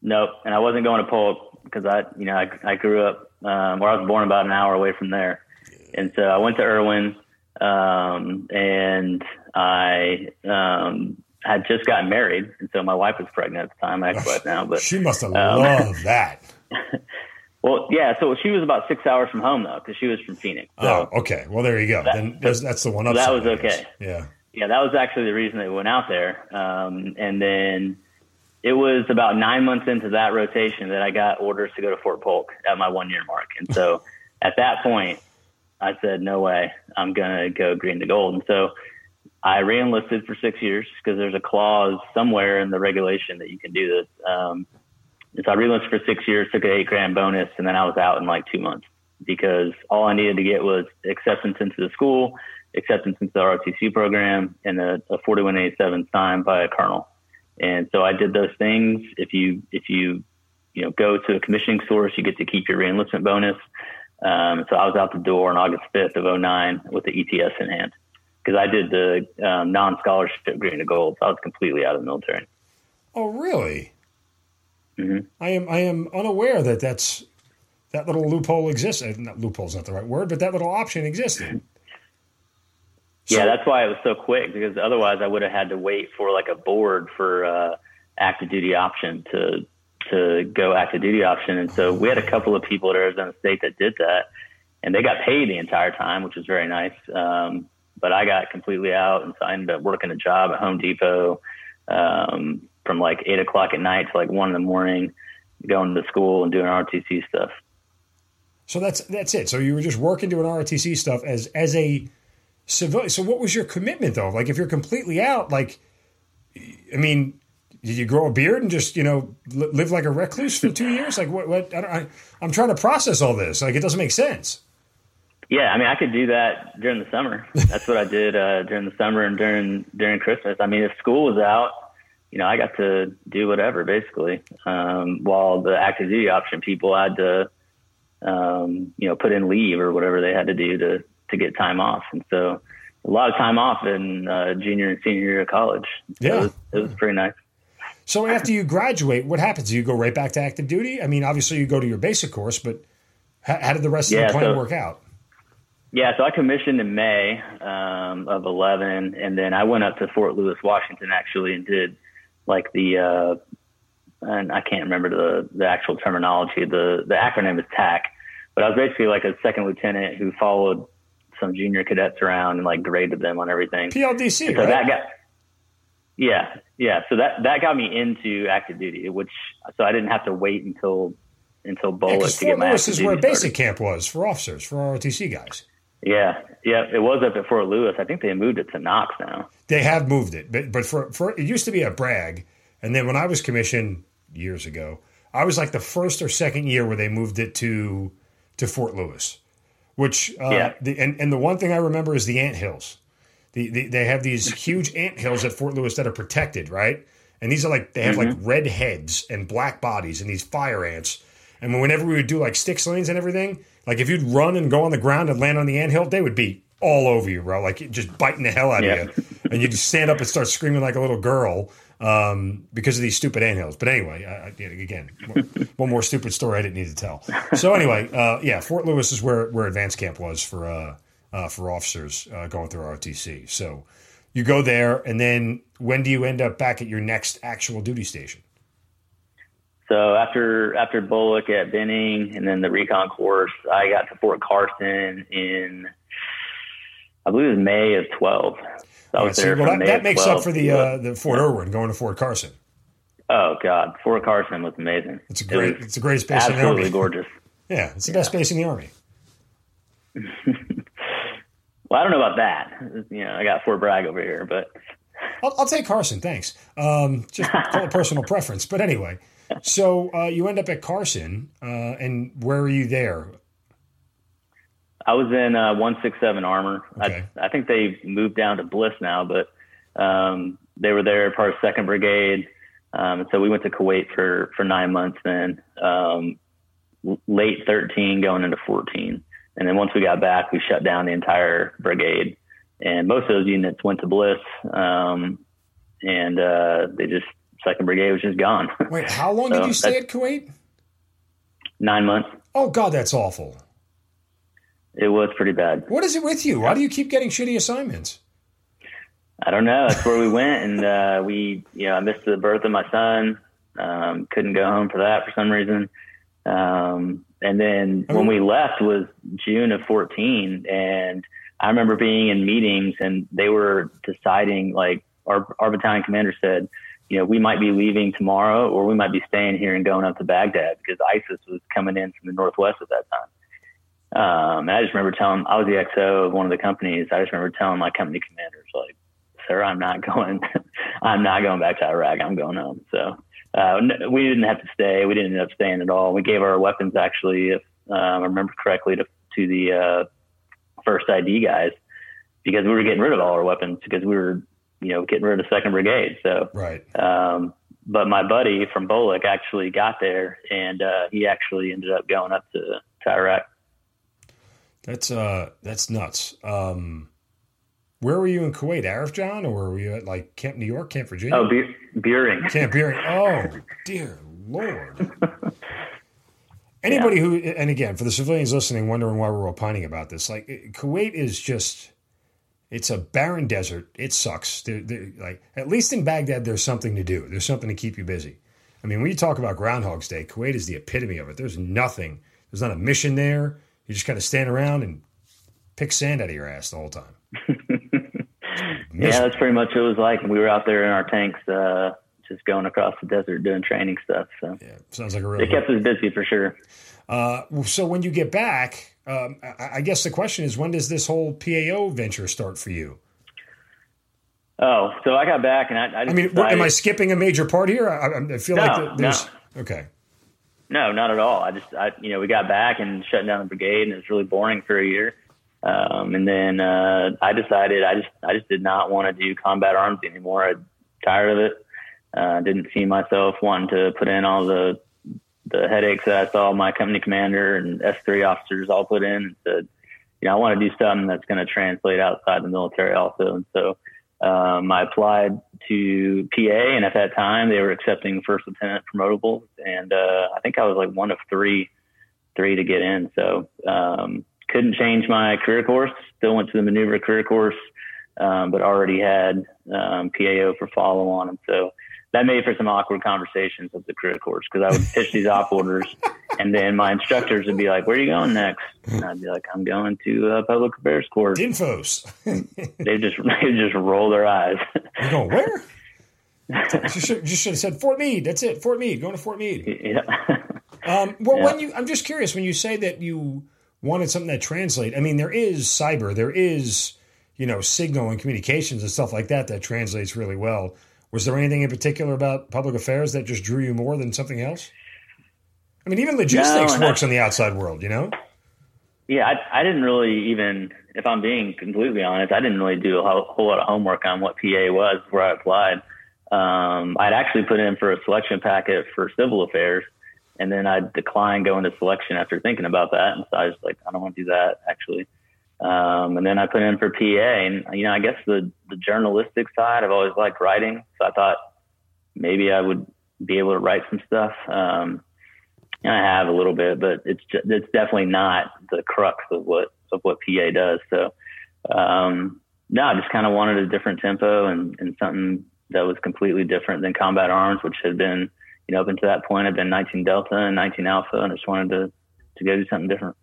Nope. And I wasn't going to Polk because I grew up, I was born about an hour away from there. And so I went to Irwin, and I, had just gotten married. And so my wife was pregnant at the time. My ex-wife now, but she must have loved that. Well, yeah, so she was about 6 hours from home, though, because she was from Phoenix. So okay. Well, there you go. That's the one upside. That was okay. Yeah. Yeah, that was actually the reason they went out there. And then it was about 9 months into that rotation that I got orders to go to Fort Polk at my one-year mark. And so at that point, I said, no way, I'm going to go green to gold. And so I re-enlisted for 6 years because there's a clause somewhere in the regulation that you can do this. And so I re-enlisted for 6 years, took an $8,000 bonus, and then I was out in like 2 months because all I needed to get was acceptance into the school, acceptance into the ROTC program, and a 4187 signed by a colonel. And so I did those things. If you go to a commissioning source, you get to keep your re-enlistment bonus. So I was out the door on August 5th of 09 with the ETS in hand because I did the non-scholarship green to gold. So I was completely out of the military. Oh, really? Mm-hmm. I am unaware that little loophole exists. Loophole's not the right word, but that little option existed. So, yeah, that's why it was so quick, because otherwise I would have had to wait for like a board for active duty option to go active duty option. And so we had a couple of people at Arizona State that did that, and they got paid the entire time, which was very nice. But I got completely out, and so I ended up working a job at Home Depot from like 8 o'clock at night to like 1 a.m, going to school and doing ROTC stuff. So that's it. So you were just working doing ROTC stuff as a civilian. So what was your commitment though? Like if you're completely out, like, I mean, did you grow a beard and just, live like a recluse for 2 years? Like what, I'm trying to process all this. Like it doesn't make sense. Yeah. I mean, I could do that during the summer. That's what I did during the summer and during Christmas. I mean, if school was out, I got to do whatever basically. While the active duty option people had to, put in leave or whatever they had to do to get time off. And so a lot of time off in junior and senior year of college. So yeah. It was pretty nice. So after you graduate, what happens? Do you go right back to active duty? I mean, obviously you go to your basic course, but how did the rest of the plan work out? Yeah, so I commissioned in May of 11, and then I went up to Fort Lewis, Washington, actually, and did like and I can't remember the actual terminology. The acronym is TAC, but I was basically like a second lieutenant who followed some junior cadets around and like graded them on everything. PLDC, and so right? Yeah. So that got me into active duty, which so I didn't have to wait until BOLA to get my active duty. Fort Lewis is where basic camp was for officers, for ROTC guys. Yeah. It was up at Fort Lewis. I think they moved it to Knox now. They have moved it, but for it used to be at Bragg, and then when I was commissioned years ago, I was like the first or second year where they moved it to Fort Lewis, which the one thing I remember is the anthills. They have these huge anthills at Fort Lewis that are protected, right? And these are like, they have like red heads and black bodies and these fire ants. And whenever we would do like sticks lanes and everything, like if you'd run and go on the ground and land on the anthill, they would be all over you, bro. Like just biting the hell out of you. And you'd stand up and start screaming like a little girl because of these stupid anthills. But anyway, again, one more stupid story I didn't need to tell. So anyway, Fort Lewis is where advanced camp was for officers going through ROTC. So you go there, and then when do you end up back at your next actual duty station? So after Bullock at Benning and then the recon course, I got to Fort Carson in, I believe it was May of 12. So I was there from May that makes up for the Fort Irwin, going to Fort Carson. Oh, God. Fort Carson was amazing. It's the greatest base in the Army. Absolutely gorgeous. Yeah, it's the best base in the Army. Well, I don't know about that. I got Fort Bragg over here, but I'll take Carson. Thanks. Just call it personal preference. But anyway, so you end up at Carson, and where are you there? I was in 167 Armor. Okay. I think they moved down to Bliss now, but they were there part of Second Brigade. So we went to Kuwait for 9 months then, late 13 going into 14. And then once we got back, we shut down the entire brigade, and most of those units went to Bliss. They just Second Brigade was just gone. Wait, how long did you stay at Kuwait? 9 months. Oh God, that's awful. It was pretty bad. What is it with you? Why do you keep getting shitty assignments? I don't know. That's where we went, and I missed the birth of my son. Couldn't go home for that for some reason. And then when we left was June of 14. And I remember being in meetings and they were deciding, like, our battalion commander said, you know, we might be leaving tomorrow or we might be staying here and going up to Baghdad because ISIS was coming in from the northwest at that time. And I just remember telling, I was the XO of one of the companies. I just remember telling my company commanders, like, sir, I'm not going back to Iraq. I'm going home. So, we didn't have to stay. We didn't end up staying at all. We gave our weapons, actually, if I remember correctly, to the first ID guys, because we were getting rid of all our weapons because we were, you know, getting rid of Second Brigade. So, right. But my buddy from Bolek actually got there, and he actually ended up going up to Iraq. That's nuts. Where were you in Kuwait, Arif John, or were you at like Camp New York, Camp Virginia? Oh, Buring. Camp Buring. Oh, dear Lord. Anybody who, and again, for the civilians listening, wondering why we're opining about this, like Kuwait is just, it's a barren desert. It sucks. They're, like, at least in Baghdad, there's something to do. There's something to keep you busy. I mean, when you talk about Groundhog's Day, Kuwait is the epitome of it. There's nothing. There's not a mission there. You just kind of stand around and pick sand out of your ass the whole time. Yeah, that's pretty much what it was like. We were out there in our tanks, just going across the desert doing training stuff. So yeah, sounds like a real. It kept us busy for sure. So when you get back, I guess the question is, when does this whole PAO venture start for you? Oh, so I got back, and I just mean, decided, am I skipping a major part here? I feel like there's okay. No, not at all. I we got back and shut down the brigade, and it was really boring for a year. And then, I decided I just did not want to do combat arms anymore. I'm tired of it. Didn't see myself wanting to put in all the headaches that I saw my company commander and S3 officers all put in, and said, you know, I want to do something that's going to translate outside the military also. And so, I applied to PA, and at that time they were accepting first lieutenant promotables. And, I think I was like one of three to get in. So, couldn't change my career course, still went to the maneuver career course, but already had PAO for follow-on. And so that made for some awkward conversations with the career course, because I would pitch these op orders, and then my instructors would be like, where are you going next? And I'd be like, I'm going to public affairs course. Infos. They just roll their eyes. You're going, where? You should have said Fort Meade. That's it, Fort Meade, going to Fort Meade. Yeah. I'm just curious, when you say that you – wanted something that translate. I mean, there is cyber, there is, you know, signal and communications and stuff like that translates really well. Was there anything in particular about public affairs that just drew you more than something else? I mean, even logistics works in the outside world, you know? Yeah, I didn't really even, if I'm being completely honest, I didn't really do a whole lot of homework on what PA was before I applied. I'd actually put in for a selection packet for civil affairs. And then I declined going to selection after thinking about that. And so I was like, I don't want to do that, actually. And then I put in for PA. And, you know, I guess the journalistic side, I've always liked writing. So I thought maybe I would be able to write some stuff. And I have a little bit, but it's definitely not the crux of what PA does. So, I just kind of wanted a different tempo and something that was completely different than combat arms, which had been, you know, up until that point, I've been 19 Delta and 19 Alpha, and I just wanted to go do something different.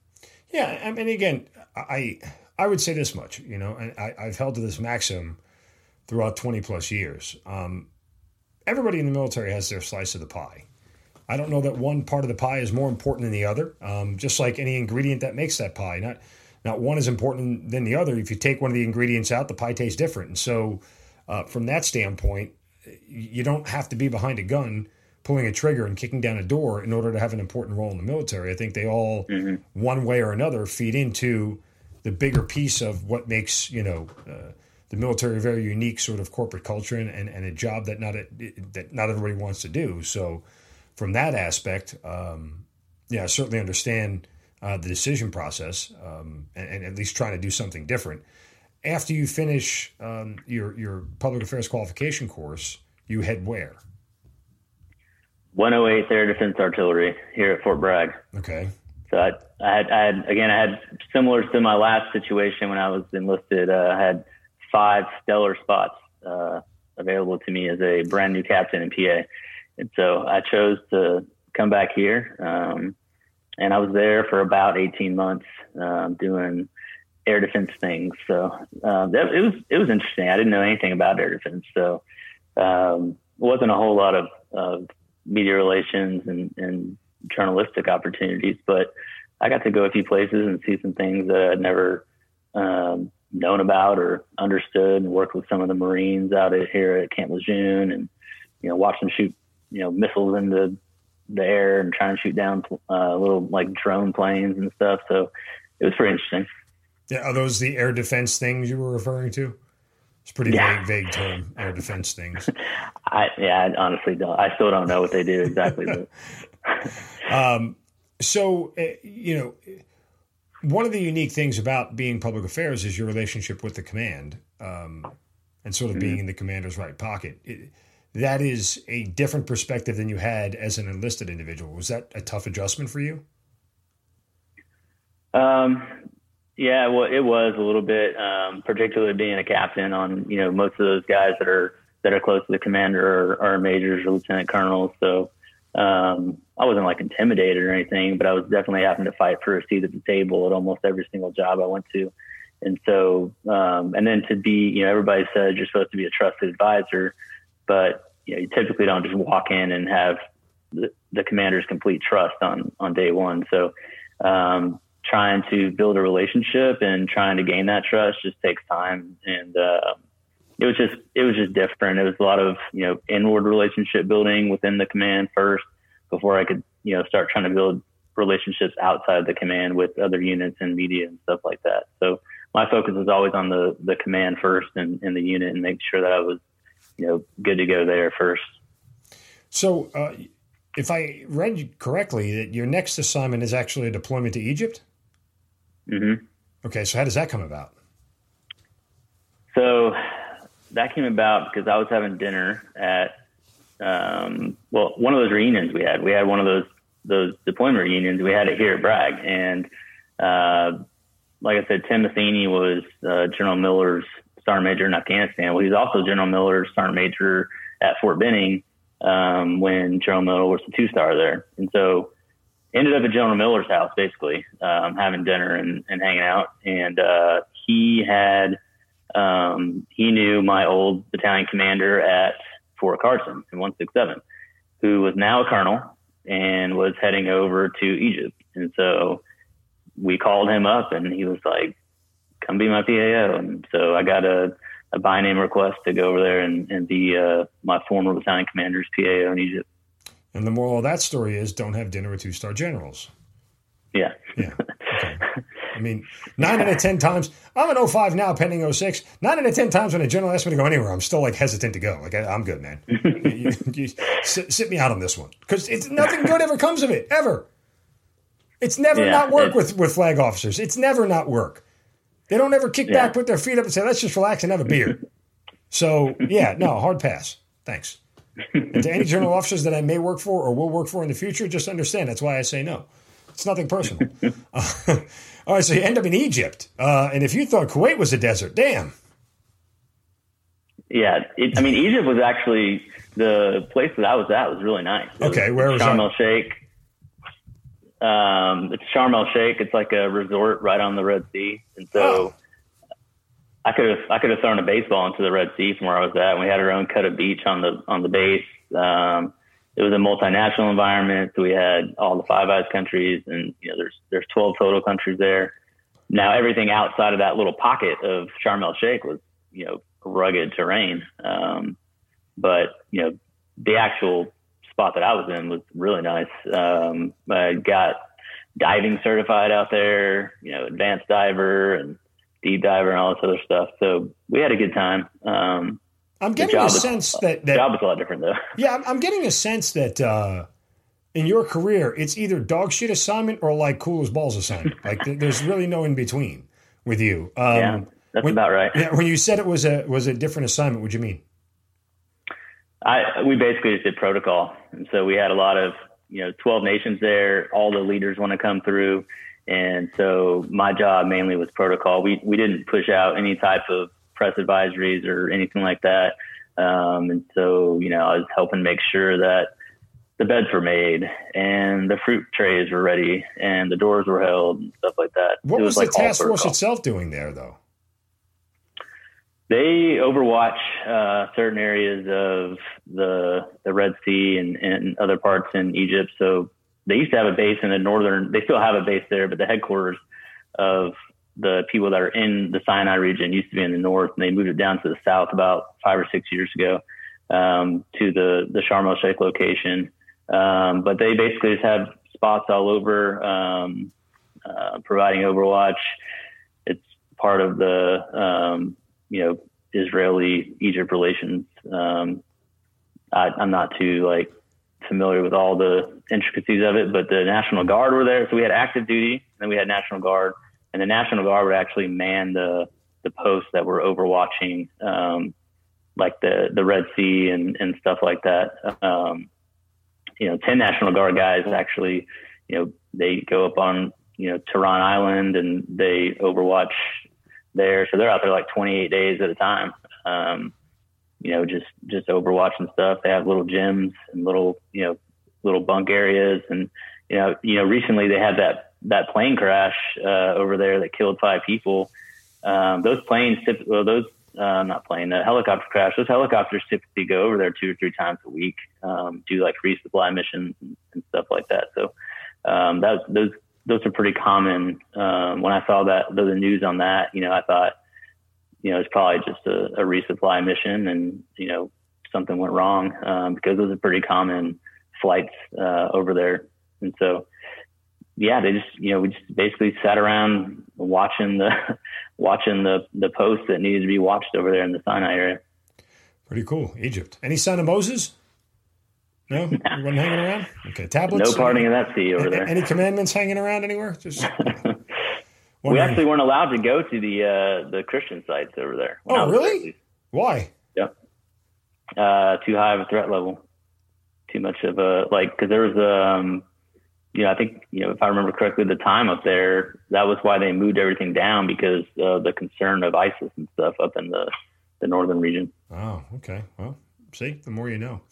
Yeah, I mean, again, I would say this much, you know, and I've held to this maxim throughout 20-plus years. Everybody in the military has their slice of the pie. I don't know that one part of the pie is more important than the other, just like any ingredient that makes that pie. Not one is important than the other. If you take one of the ingredients out, the pie tastes different. And so from that standpoint, you don't have to be behind a gun pulling a trigger and kicking down a door in order to have an important role in the military. I think they all, one way or another, feed into the bigger piece of what makes, you know, the military a very unique sort of corporate culture and a job that not everybody wants to do. So from that aspect, I certainly understand the decision process and at least trying to do something different. After you finish your public affairs qualification course, you head where? 108th Air Defense Artillery here at Fort Bragg. Okay. So I had, similar to my last situation when I was enlisted, I had 5 stellar spots available to me as a brand new captain in PA. And so I chose to come back here. And I was there for about 18 months doing air defense things. So it was interesting. I didn't know anything about air defense. So it wasn't a whole lot of media relations and journalistic opportunities, but I got to go a few places and see some things that I'd never known about or understood, and worked with some of the Marines out here at Camp Lejeune, and, you know, watch them shoot, you know, missiles into the air and try and shoot down little like drone planes and stuff. So it was pretty interesting. Yeah. Are those the air defense things you were referring to? It's pretty vague term, air defense things. I honestly don't. I still don't know what they do exactly. But. So, you know, one of the unique things about being public affairs is your relationship with the command, and sort of being in the commander's right pocket. That is a different perspective than you had as an enlisted individual. Was that a tough adjustment for you? Yeah, well, it was a little bit, particularly being a captain on, you know, most of those guys that are close to the commander are majors or lieutenant colonels. So, I wasn't like intimidated or anything, but I was definitely having to fight for a seat at the table at almost every single job I went to. And so, and then to be, you know, everybody says you're supposed to be a trusted advisor, but you know, you typically don't just walk in and have the commander's complete trust on day one. So, trying to build a relationship and trying to gain that trust just takes time. And, it was just different. It was a lot of, you know, inward relationship building within the command first before I could, you know, start trying to build relationships outside the command with other units and media and stuff like that. So my focus was always on the command first and the unit, and make sure that I was, you know, good to go there first. So, if I read you correctly, that your next assignment is actually a deployment to Egypt. Mm-hmm. Okay. So how does that come about? So that came about because I was having dinner at, one of those reunions we had. We had one of those deployment reunions. We had it here at Bragg. And, like I said, Tim Bethany was, General Miller's sergeant major in Afghanistan. Well, he was also General Miller's sergeant major at Fort Benning, when General Miller was the 2-star there. And so ended up at General Miller's house, basically, having dinner and hanging out. And, he had, he knew my old battalion commander at Fort Carson in 167, who was now a colonel and was heading over to Egypt. And so we called him up and he was like, come be my PAO. And so I got a by name request to go over there and be my former battalion commander's PAO in Egypt. And the moral of that story is don't have dinner with 2-star generals. Yeah. Yeah. Okay. I mean, 9 out of 10 times, I'm an 05 now, pending 06. 9 out of 10 times when a general asks me to go anywhere, I'm still like hesitant to go. Like, I'm good, man. you sit me out on this one, because it's nothing good ever comes of it, ever. It's never not work with flag officers. It's never not work. They don't ever kick back, put their feet up and say, let's just relax and have a beer. So, yeah, no, hard pass. Thanks. And to any general officers that I may work for or will work for in the future, just understand that's why I say no. It's nothing personal. All right, so you end up in Egypt. And if you thought Kuwait was a desert, damn. Yeah, Egypt was actually the place that I was at was really nice. Okay, where was Sharm el-Sheikh. It's Sharm el-Sheikh. It's like a resort right on the Red Sea. And so I could have thrown a baseball into the Red Sea from where I was at. And we had our own cut of beach on the base. It was a multinational environment. So we had all the Five Eyes countries, and you know, there's 12 total countries there. Now everything outside of that little pocket of Sharm el-Sheikh was, you know, rugged terrain. But you know, the actual spot that I was in was really nice. I got diving certified out there, you know, advanced diver and deep diver and all this other stuff. So we had a good time. I'm getting a sense that the job is a lot different, though. Yeah, I'm getting a sense that in your career, it's either dog shit assignment or like cool as balls assignment. Like there's really no in between with you. Yeah, that's about right. Yeah, when you said it was a different assignment, what'd you mean? We basically just did protocol, and so we had a lot of 12 nations there. All the leaders want to come through, and so my job mainly was protocol. We didn't push out any type of press advisories or anything like that. And so, I was helping make sure that the beds were made and the fruit trays were ready and the doors were held and stuff like that. What was the task force itself doing there, though? They overwatch certain areas of the Red Sea and other parts in Egypt. So they used to have a base in the northern. They still have a base there, but the headquarters of the people that are in the Sinai region used to be in the north, and they moved it down to the south about 5 or 6 years ago to the Sharm el-Sheikh location. But they basically just have spots all over providing overwatch. It's part of the Israeli-Egypt relations. I'm not too familiar with all the intricacies of it, but the National Guard were there. So we had active duty, then we had National Guard, and the National Guard would actually man the posts that were overwatching, the Red Sea and stuff like that. 10 National Guard guys actually, they go up on, Tehran Island and they overwatch there. So they're out there 28 days at a time, just overwatching stuff. They have little gyms and little bunk areas. And, recently they had that plane crash over there that killed 5 people. Those helicopters typically go over there 2 or 3 times a week, do resupply missions and stuff like that. So those are pretty common. When I saw the news on that, I thought, it's probably just a resupply mission and, something went wrong, because those are pretty common flights over there. And so, yeah, they just, we just basically sat around watching the posts that needed to be watched over there in the Sinai area. Pretty cool. Egypt. Any sign of Moses? No? Everyone hanging around? Okay. Tablets? No parting in that sea over there. Any commandments hanging around anywhere? Just... We actually weren't allowed to go to the Christian sites over there. Oh, really? Why? Yep. Too high of a threat level. Too much of a, because there was, I think, if I remember correctly, the time up there, that was why they moved everything down because of the concern of ISIS and stuff up in the northern region. Oh, okay. Well, see, the more you know.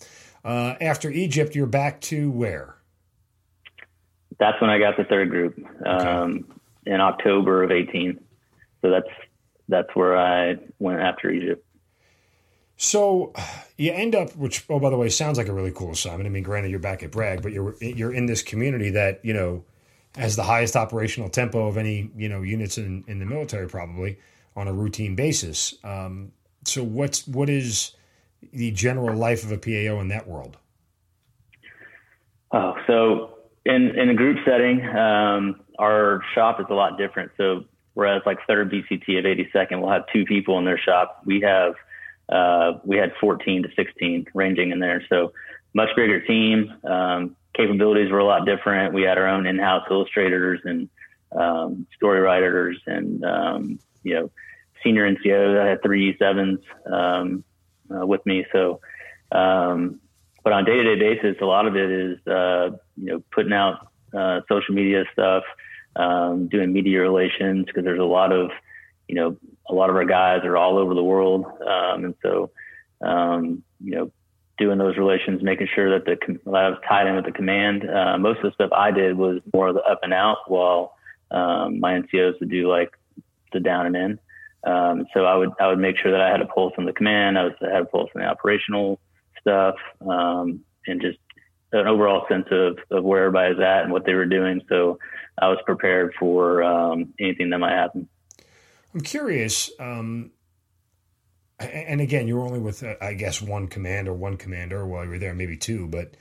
After Egypt, you're back to where? That's when I got the third group. Okay. In October of 2018. So that's where I went after Egypt. So you end up, which, by the way, sounds like a really cool assignment. I mean, granted, you're back at Bragg, but you're in this community that, has the highest operational tempo of any, units in the military, probably on a routine basis. So what is the general life of a PAO in that world? Oh, so in a group setting, our shop is a lot different. So whereas third BCT of 82nd, we'll have 2 people in their shop. We have, we had 14 to 16 ranging in there. So much bigger team, capabilities were a lot different. We had our own in-house illustrators and, story writers and, senior NCOs. I had 3 E7s, with me. So, but on a day-to-day basis, a lot of it is, putting out, social media stuff, doing media relations, because there's a lot of our guys are all over the world. And so doing those relations, making sure that that I was tied in with the command. Most of the stuff I did was more of the up and out, while my NCOs would do the down and in. So I would make sure that I had a pulse on the command. I had a pulse on the operational stuff, and just an overall sense of where everybody's at and what they were doing. So I was prepared for anything that might happen. I'm curious. And again, you were only with, I guess, one commander while you were there, maybe 2, but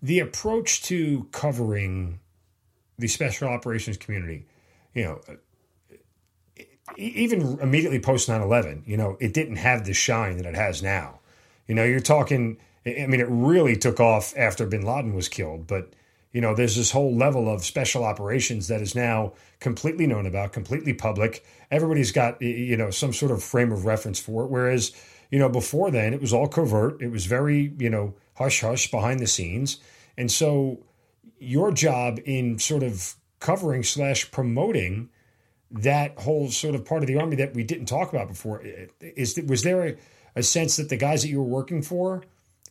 the approach to covering the special operations community, even immediately post 9/11, it didn't have the shine that it has now. You're talking, I mean, it really took off after bin Laden was killed, but, there's this whole level of special operations that is now completely known about, completely public. Everybody's got, some sort of frame of reference for it. Whereas, before then it was all covert. It was very, hush, hush behind the scenes. And so your job in sort of covering / promoting that whole sort of part of the Army that we didn't talk about before, was there a sense that the guys that you were working for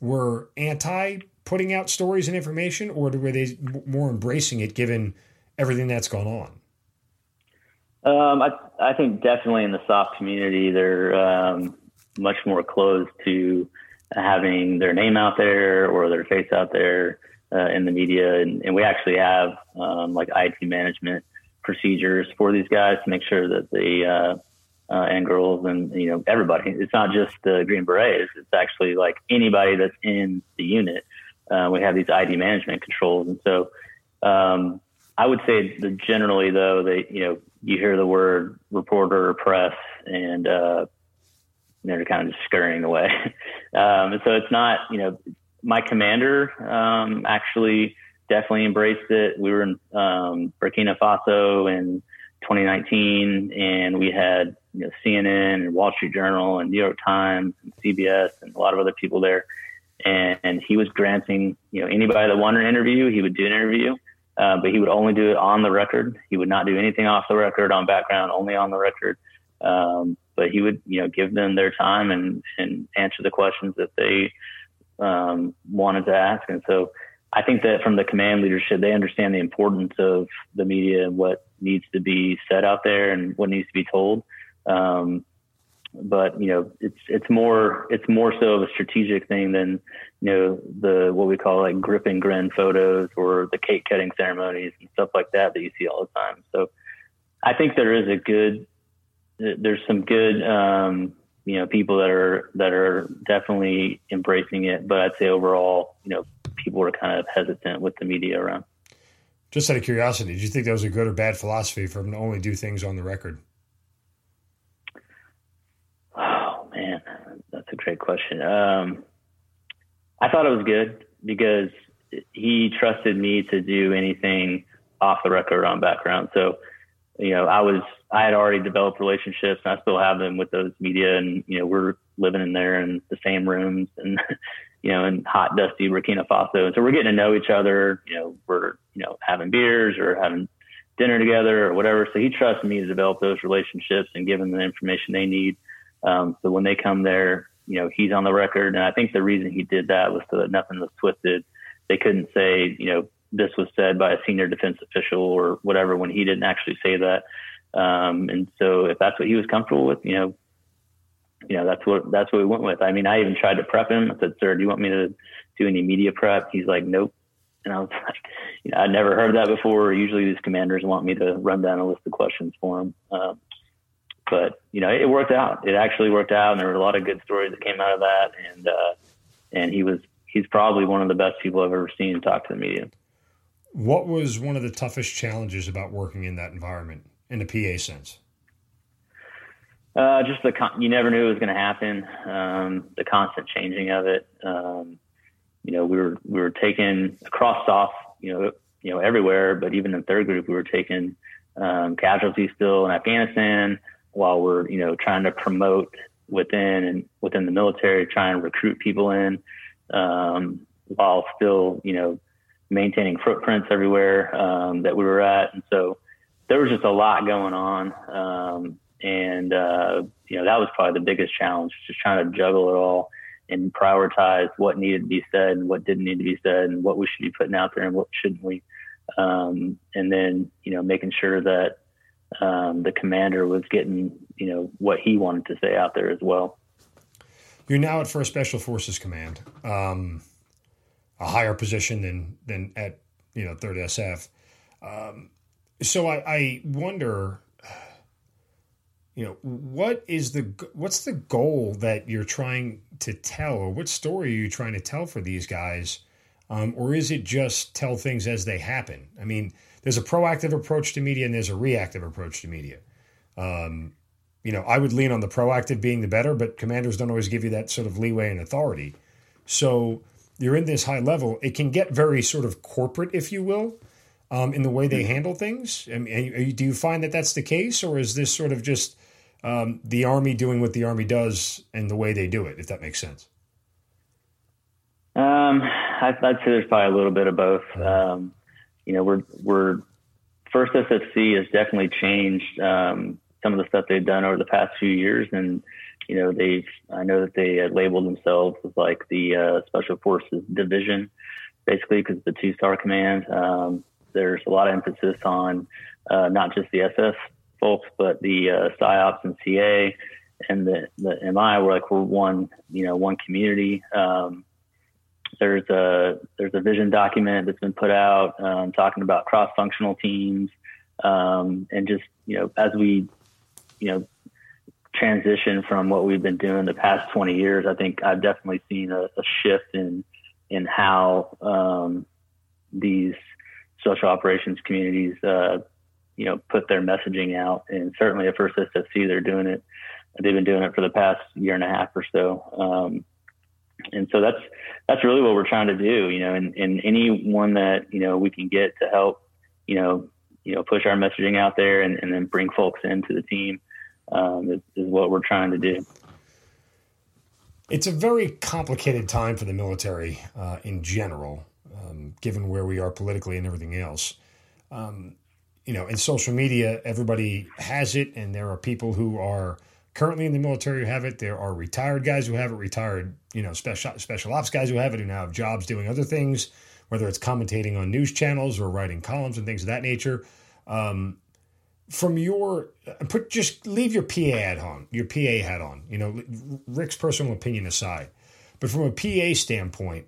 were anti putting out stories and information, or were they more embracing it given everything that's gone on? I think definitely in the soft community, they're much more closed to having their name out there or their face out there in the media. And we actually have like IT management procedures for these guys to make sure that they and girls and, you know, everybody, it's not just the Green Berets. It's actually like anybody that's in the unit. We have these ID management controls. And so I would say that generally, though, they, you know, you hear the word reporter or press and they're kind of just scurrying away. And so it's not, you know, my commander actually definitely embraced it. We were in Burkina Faso in 2019 and we had, you know, CNN and Wall Street Journal and New York Times and CBS and a lot of other people there. And he was granting, you know, anybody that wanted an interview, he would do an interview. But he would only do it on the record. He would not do anything off the record, on background, only on the record. But he would, you know, give them their time and answer the questions that they wanted to ask. And so I think that from the command leadership, they understand the importance of the media and what needs to be said out there and what needs to be told. But, you know, it's more so of a strategic thing than, you know, the, what we call like grip and grin photos or the cake cutting ceremonies and stuff like that that you see all the time. So I think there's some good, you know, people that are definitely embracing it, but I'd say overall, you know, people are kind of hesitant with the media around. Just out of curiosity, did you think that was a good or bad philosophy for them to only do things on the record? Man, that's a great question. I thought it was good because he trusted me to do anything off the record on background. So, you know, I had already developed relationships and I still have them with those media, and, you know, we're living in there in the same rooms and, you know, in hot, dusty Burkina Faso. And so we're getting to know each other, you know, we're, you know, having beers or having dinner together or whatever. So he trusts me to develop those relationships and give them the information they need. So when they come there, you know, he's on the record. And I think the reason he did that was so that nothing was twisted. They couldn't say, you know, this was said by a senior defense official or whatever, when he didn't actually say that. And so if that's what he was comfortable with, you know, that's what we went with. I mean, I even tried to prep him. I said, sir, do you want me to do any media prep? He's like, nope. And I was like, you know, I'd never heard that before. Usually these commanders want me to run down a list of questions for them. But, you know, it worked out. It actually worked out. And there were a lot of good stories that came out of that. And he's probably one of the best people I've ever seen talk to the media. What was one of the toughest challenges about working in that environment in the PA sense? Just you never knew it was going to happen. The constant changing of it. You know, we were taken across off, you know, everywhere, but even in third group, we were taking casualties still in Afghanistan, while we're, you know, trying to promote within the military, try and recruit people in, while still, you know, maintaining footprints everywhere, that we were at. And so there was just a lot going on. You know, that was probably the biggest challenge, just trying to juggle it all and prioritize what needed to be said and what didn't need to be said and what we should be putting out there and what shouldn't we. And then, you know, making sure that, the commander was getting, you know, what he wanted to say out there as well. You're now at First Special Forces Command, a higher position than at, you know, 3rd SF. So I wonder, you know, what's the goal that you're trying to tell, or what story are you trying to tell for these guys? Or is it just tell things as they happen? I mean, there's a proactive approach to media and there's a reactive approach to media. You know, I would lean on the proactive being the better, but commanders don't always give you that sort of leeway and authority. So you're in this high level. It can get very sort of corporate, if you will, in the way they handle things. I mean, do you find that that's the case, or is this sort of just the Army doing what the Army does and the way they do it, if that makes sense? I'd say there's probably a little bit of both. You know, we're First SFC has definitely changed some of the stuff they've done over the past few years, and You know, I know that they labeled themselves as like the Special Forces Division, basically, because the two-star command. There's a lot of emphasis on not just the SS folks, but the PSYOPs and CA and the MI. We're one, you know, one community. There's a vision document that's been put out talking about cross-functional teams, and just, you know, as we, you know, transition from what we've been doing the past 20 years, I think I've definitely seen a shift in how these special operations communities, you know, put their messaging out. And certainly at First SFC, they've been doing it for the past year and a half or so. And so that's really what we're trying to do, you know, and anyone that, you know, we can get to help, you know, push our messaging out there and then bring folks into the team is what we're trying to do. It's a very complicated time for the military in general, given where we are politically and everything else. You know, in social media, everybody has it, and there are people who are currently in the military who have it. There are retired guys who have it, retired, you know, special ops guys who have it, who now have jobs doing other things, whether it's commentating on news channels or writing columns and things of that nature. Just leave your PA hat on, you know, Rick's personal opinion aside. But from a PA standpoint,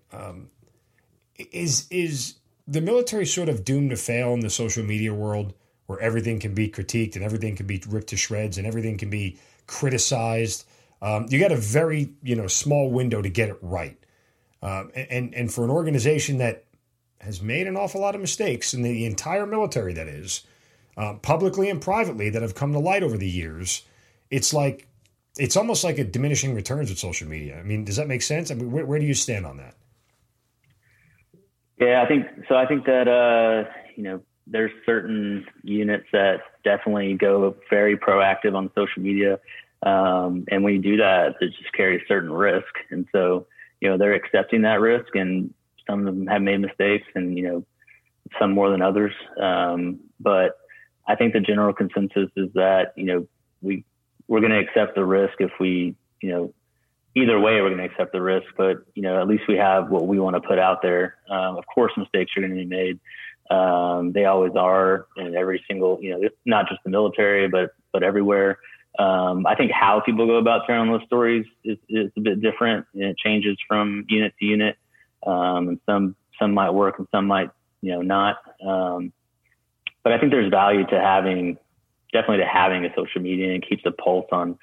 is the military sort of doomed to fail in the social media world, where everything can be critiqued and everything can be ripped to shreds and everything can be criticized? You got a very, you know, small window to get it right. And for an organization that has made an awful lot of mistakes, and the entire military that is, publicly and privately, that have come to light over the years, it's almost like a diminishing returns with social media. I mean, does that make sense? I mean, where do you stand on that? Yeah, I think that, you know, there's certain units that definitely go very proactive on social media. And when you do that, it just carries certain risk. And so, you know, they're accepting that risk, and some of them have made mistakes, and, you know, some more than others. But I think the general consensus is that, you know, we're going to accept the risk if we, you know, either way, we're going to accept the risk, but, you know, at least we have what we want to put out there. Of course, mistakes are going to be made. They always are in every single, you know, not just the military, but everywhere. I think how people go about telling those stories is a bit different, and it changes from unit to unit. And some might work and some might, you know, not. But I think there's value to having a social media, and it keeps a pulse on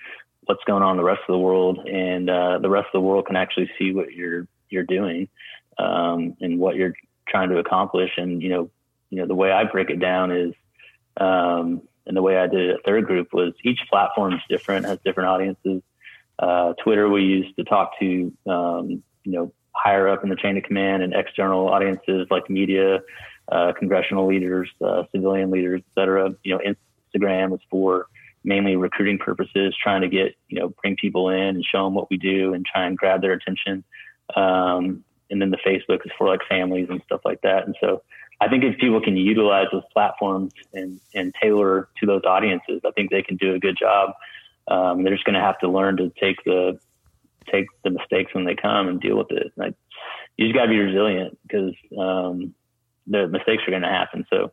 what's going on in the rest of the world, and the rest of the world can actually see what you're doing, and what you're trying to accomplish. And, you know, the way I break it down is, and the way I did it at Third Group was, each platform is different, has different audiences. Twitter we used to talk to, you know, higher up in the chain of command and external audiences like media, congressional leaders, civilian leaders, et cetera. You know, Instagram was for mainly recruiting purposes, trying to get, you know, bring people in and show them what we do and try and grab their attention. And then the Facebook is for like families and stuff like that. And so I think if people can utilize those platforms and tailor to those audiences, I think they can do a good job. They're just going to have to learn to take the mistakes when they come and deal with it. Like, you just got to be resilient, because the mistakes are going to happen. So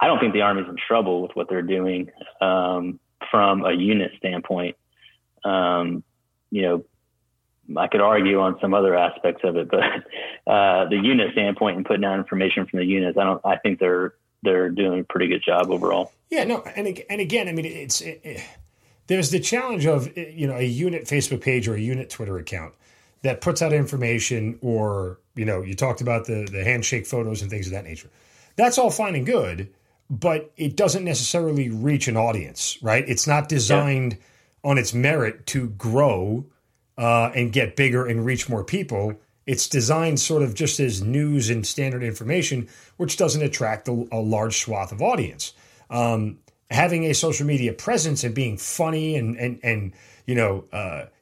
I don't think the Army's in trouble with what they're doing from a unit standpoint. You know, I could argue on some other aspects of it, but the unit standpoint and putting out information from the units, I think they're doing a pretty good job overall. Yeah, no, and again, I mean, there's the challenge of, you know, a unit Facebook page or a unit Twitter account that puts out information, or, you know, you talked about the handshake photos and things of that nature. That's all fine and good, but it doesn't necessarily reach an audience, right? It's not designed on its merit to grow and get bigger and reach more people. It's designed sort of just as news and standard information, which doesn't attract a large swath of audience. Having a social media presence and being funny and you know,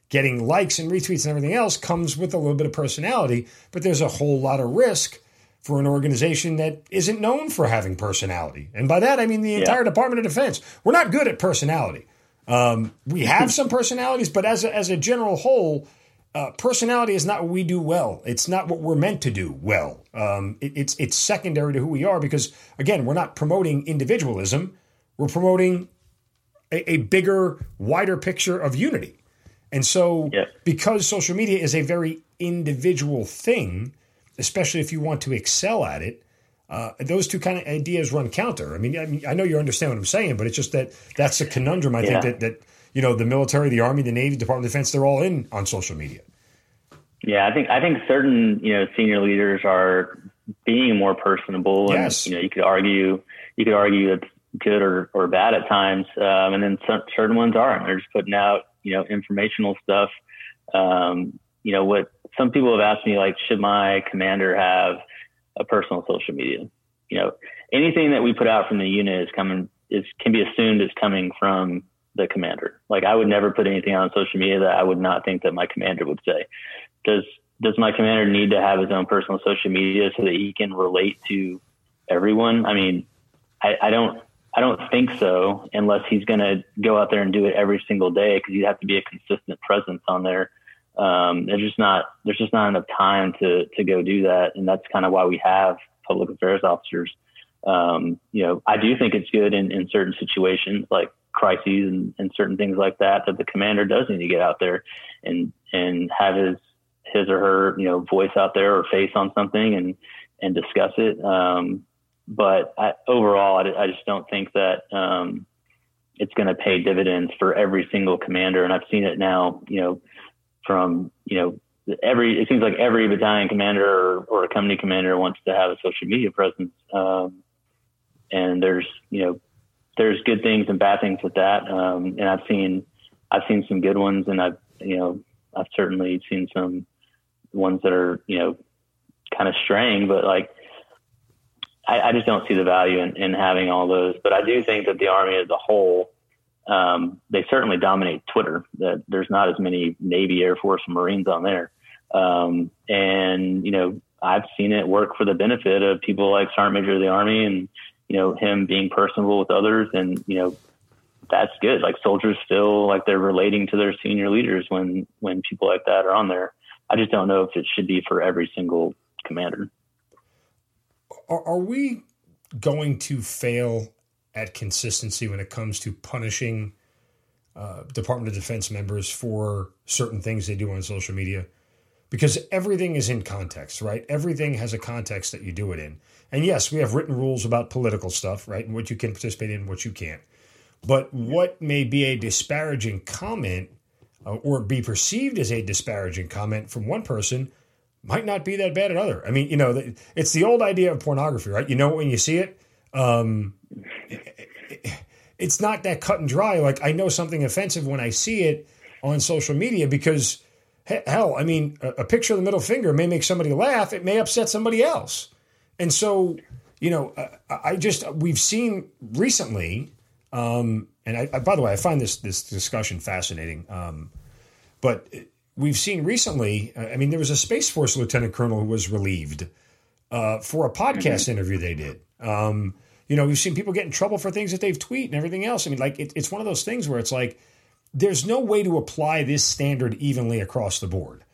getting likes and retweets and everything else comes with a little bit of personality, but there's a whole lot of risk for an organization that isn't known for having personality. And by that, I mean the entire Department of Defense. We're not good at personality. We have some personalities, but as a general whole, personality is not what we do well. It's not what we're meant to do well. It's secondary to who we are because, again, we're not promoting individualism. We're promoting a bigger, wider picture of unity. And so because social media is a very individual thing, especially if you want to excel at it, those two kind of ideas run counter. I mean, I know you understand what I'm saying, but it's just that that's a conundrum. I think that you know, the military, the Army, the Navy, Department of Defense, they're all in on social media. Yeah, I think certain, you know, senior leaders are being more personable. And, yes. You know, you could argue it's good or bad at times. And then certain ones aren't. They're just putting out, you know, informational stuff. You know, what some people have asked me, like, should my commander have a personal social media? You know, anything that we put out from the unit can be assumed is coming from the commander. Like, I would never put anything on social media that I would not think that my commander would say. Does my commander need to have his own personal social media so that he can relate to everyone? I mean, I don't think so, unless he's going to go out there and do it every single day, because you'd have to be a consistent presence on there. There's just not enough time to go do that. And that's kind of why we have public affairs officers. You know, I do think it's good in certain situations, like crises and certain things like that the commander does need to get out there and have his or her, you know, voice out there or face on something and discuss it. But overall, I just don't think that it's going to pay dividends for every single commander. And I've seen it now, you know, from, you know, it seems like every battalion commander or a company commander wants to have a social media presence. And there's good things and bad things with that. And I've seen some good ones, and I've certainly seen some ones that are, you know, kind of straying, but like, I just don't see the value in having all those. But I do think that the Army as a whole, they certainly dominate Twitter. That there's not as many Navy, Air Force, and Marines on there. And, you know, I've seen it work for the benefit of people like Sergeant Major of the Army and, you know, him being personable with others. And, you know, that's good. Like, soldiers feel like they're relating to their senior leaders when people like that are on there. I just don't know if it should be for every single commander. Are we going to fail at consistency when it comes to punishing Department of Defense members for certain things they do on social media? Because everything is in context, right? Everything has a context that you do it in. And yes, we have written rules about political stuff, right? And what you can participate in, what you can't. But what may be a disparaging comment or be perceived as a disparaging comment from one person might not be that bad at other. I mean, you know, it's the old idea of pornography, right? You know, when you see it, it's not that cut and dry. Like, I know something offensive when I see it on social media because, hell, I mean, a picture of the middle finger may make somebody laugh. It may upset somebody else. And so, you know, we've seen recently, and by the way, I find this discussion fascinating. But we've seen recently, I mean, there was a Space Force lieutenant colonel who was relieved for a podcast interview they did. You know, we've seen people get in trouble for things that they've tweeted and everything else. I mean, like, it's one of those things where it's like there's no way to apply this standard evenly across the board.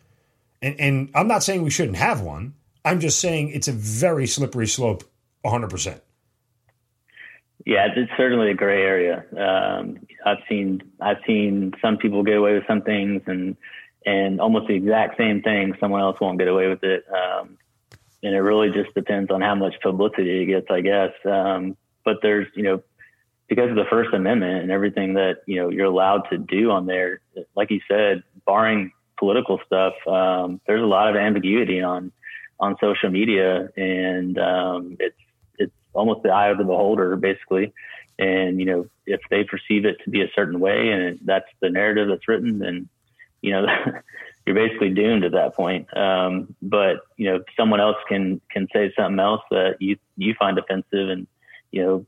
And I'm not saying we shouldn't have one. I'm just saying it's a very slippery slope, 100%. Yeah, it's certainly a gray area. I've seen some people get away with some things, and almost the exact same thing, someone else won't get away with it. And it really just depends on how much publicity it gets, I guess. But there's, you know, because of the First Amendment and everything that, you know, you're allowed to do on there, like you said, barring political stuff, there's a lot of ambiguity on social media. And it's almost the eye of the beholder, basically. And, you know, if they perceive it to be a certain way and that's the narrative that's written, then, you know, you're basically doomed at that point. But, you know, someone else can say something else that you find offensive, and, you know,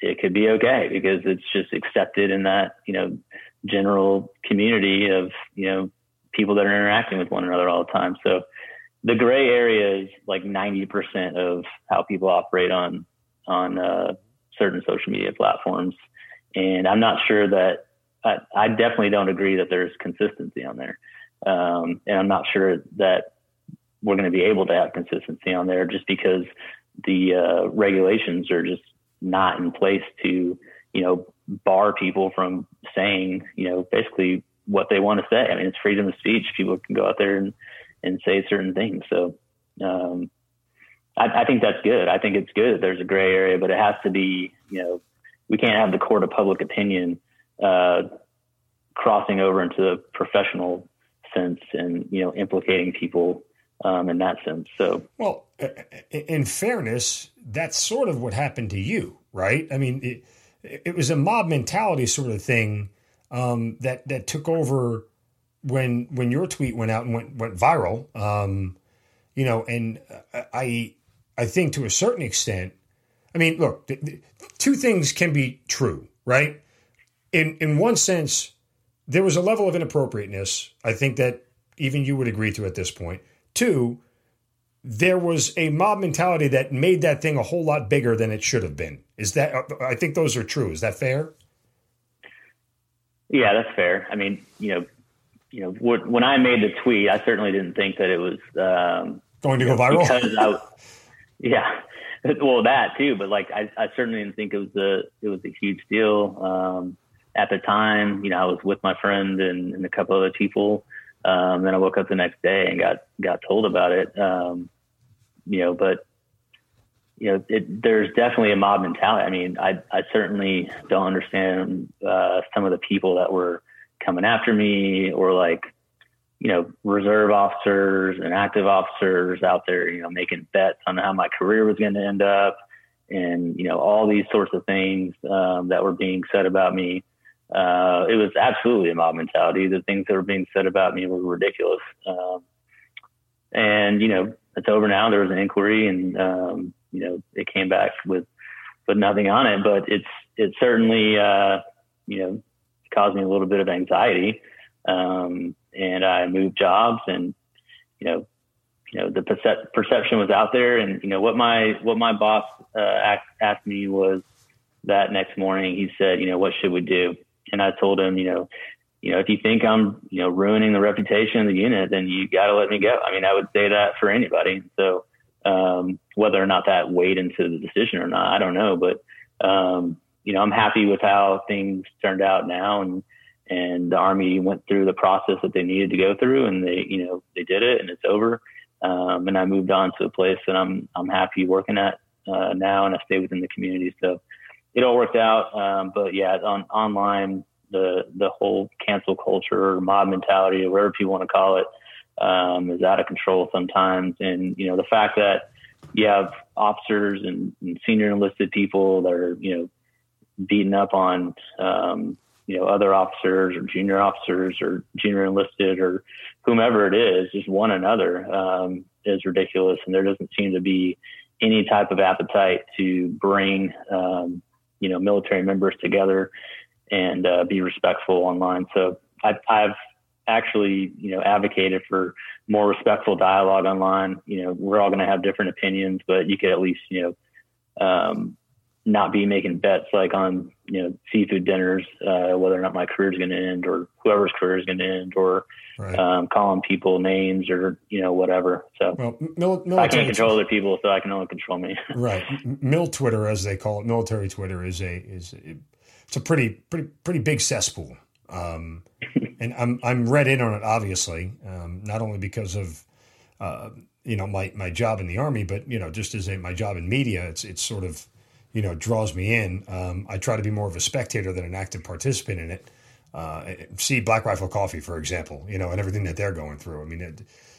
it could be okay because it's just accepted in that, you know, general community of, you know, people that are interacting with one another all the time. So the gray area is like 90% of how people operate on certain social media platforms. And I'm not sure that I definitely don't agree that there's consistency on there. And I'm not sure that we're going to be able to have consistency on there just because the regulations are just not in place to, you know, bar people from saying, you know, basically what they want to say. I mean, it's freedom of speech. People can go out there and say certain things. So I think that's good. I think it's good that there's a gray area, but it has to be, you know, we can't have the court of public opinion crossing over into the professional sense and, you know, implicating people in that sense. So, well, in fairness, that's sort of what happened to you, right? I mean, it was a mob mentality sort of thing that took over when your tweet went out and went viral. You know, and I think to a certain extent, I mean, look, two things can be true, right? In one sense, there was a level of inappropriateness, I think, that even you would agree to at this point. Two, there was a mob mentality that made that thing a whole lot bigger than it should have been. Is that, I think those are true. Is that fair? Yeah, that's fair. I mean, you know, when I made the tweet, I certainly didn't think that it was going to go viral. Because yeah, well, that too. But like, I certainly didn't think it was a huge deal. At the time, you know, I was with my friend and a couple other people. Then I woke up the next day and got told about it. You know, but you know, there's definitely a mob mentality. I mean, I certainly don't understand some of the people that were coming after me, or like, you know, reserve officers and active officers out there, you know, making bets on how my career was going to end up, and, you know, all these sorts of things that were being said about me. It was absolutely a mob mentality. The things that were being said about me were ridiculous. And, you know, it's over now. There was an inquiry and, you know, it came back with nothing on it, but it certainly, you know, caused me a little bit of anxiety. And I moved jobs, and, you know, the perception was out there, and, you know, what my boss, asked me was that next morning, he said, you know, what should we do? And I told him, you know, if you think I'm, you know, ruining the reputation of the unit, then you got to let me go. I mean, I would say that for anybody. So, whether or not that weighed into the decision or not, I don't know, but, you know, I'm happy with how things turned out now, and the Army went through the process that they needed to go through, and they, you know, they did it, and it's over. And I moved on to a place that I'm happy working at, now, and I stay within the community. So it all worked out. But yeah, online, the whole cancel culture, mob mentality, or whatever you want to call it, is out of control sometimes. And, you know, the fact that you have officers and senior enlisted people that are, you know, beaten up on, you know, other officers or junior enlisted or whomever it is, just one another, is ridiculous. And there doesn't seem to be any type of appetite to bring, you know, military members together and, be respectful online. So I've actually, you know, advocated for more respectful dialogue online. You know, we're all going to have different opinions, but you could at least, you know, not be making bets like on, you know, seafood dinners, whether or not my career is going to end, or whoever's career is going to end, or right. Calling people names, or, you know, whatever. So well, I can't control other people, so I can only control me. Right. Mil Twitter, as they call it, military Twitter, it's a pretty big cesspool. And I'm read in on it, obviously, not only because of, you know, my job in the Army, but, you know, just as my job in media, it's sort of, you know, draws me in. I try to be more of a spectator than an active participant in it. See Black Rifle Coffee, for example, you know, and everything that they're going through. I mean,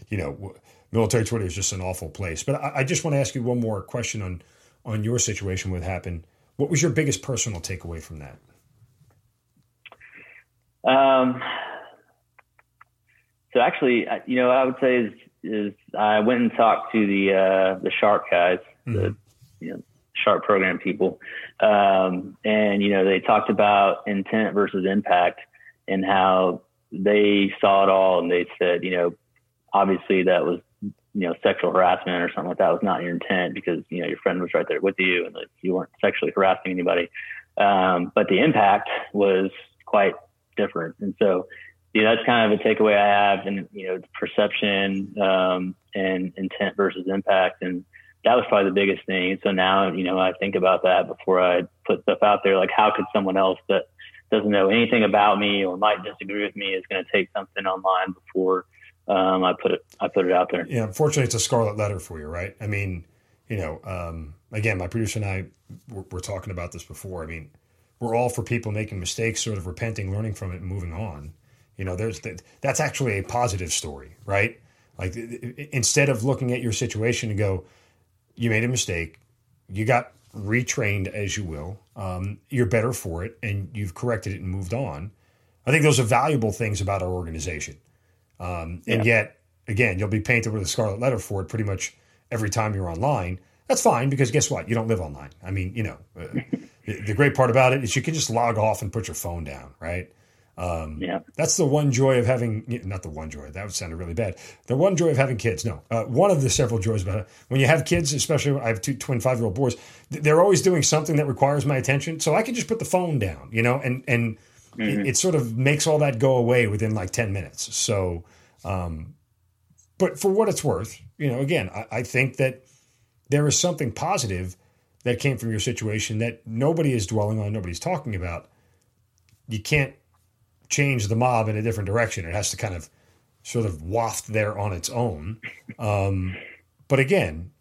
you know, military Twitter is just an awful place. But I just want to ask you one more question on your situation, what happened. What was your biggest personal takeaway from that? So actually, you know, I would say is I went and talked to the Sharp guys, mm-hmm. You know, Sharp program people. And, you know, they talked about intent versus impact and how they saw it all. And they said, you know, obviously that was, you know, sexual harassment or something like that was not your intent, because, you know, your friend was right there with you and like, you weren't sexually harassing anybody. But the impact was quite different. And so, that's kind of a takeaway I have, and, perception, and intent versus impact. And that was probably the biggest thing. And so now, I think about that before I put stuff out there, like how could someone else that doesn't know anything about me or might disagree with me is going to take something online before, I put it out there. Yeah. Unfortunately, it's a scarlet letter for you. Right. I mean, again, my producer and I were talking about this before. I mean, we're all for people making mistakes, sort of repenting, learning from it and moving on. That's actually a positive story, right? Like instead of looking at your situation and go, you made a mistake, you got retrained, as you will, you're better for it, and you've corrected it and moved on. I think those are valuable things about our organization. And yet, again, you'll be painted with a scarlet letter for it pretty much every time you're online. That's fine, because guess what? You don't live online. I mean, the great part about it is you can just log off and put your phone down, right? That's the one joy of having, not the one joy, that would sound really bad. The one joy of having kids. No, one of the several joys about it. When you have kids, especially I have two twin 5-year-old boys, they're always doing something that requires my attention. So I can just put the phone down, and mm-hmm. it sort of makes all that go away within like 10 minutes. So, but for what it's worth, again, I think that there is something positive that came from your situation that nobody is dwelling on. Nobody's talking about. You can't change the mob in a different direction. It has to kind of sort of waft there on its own. But again,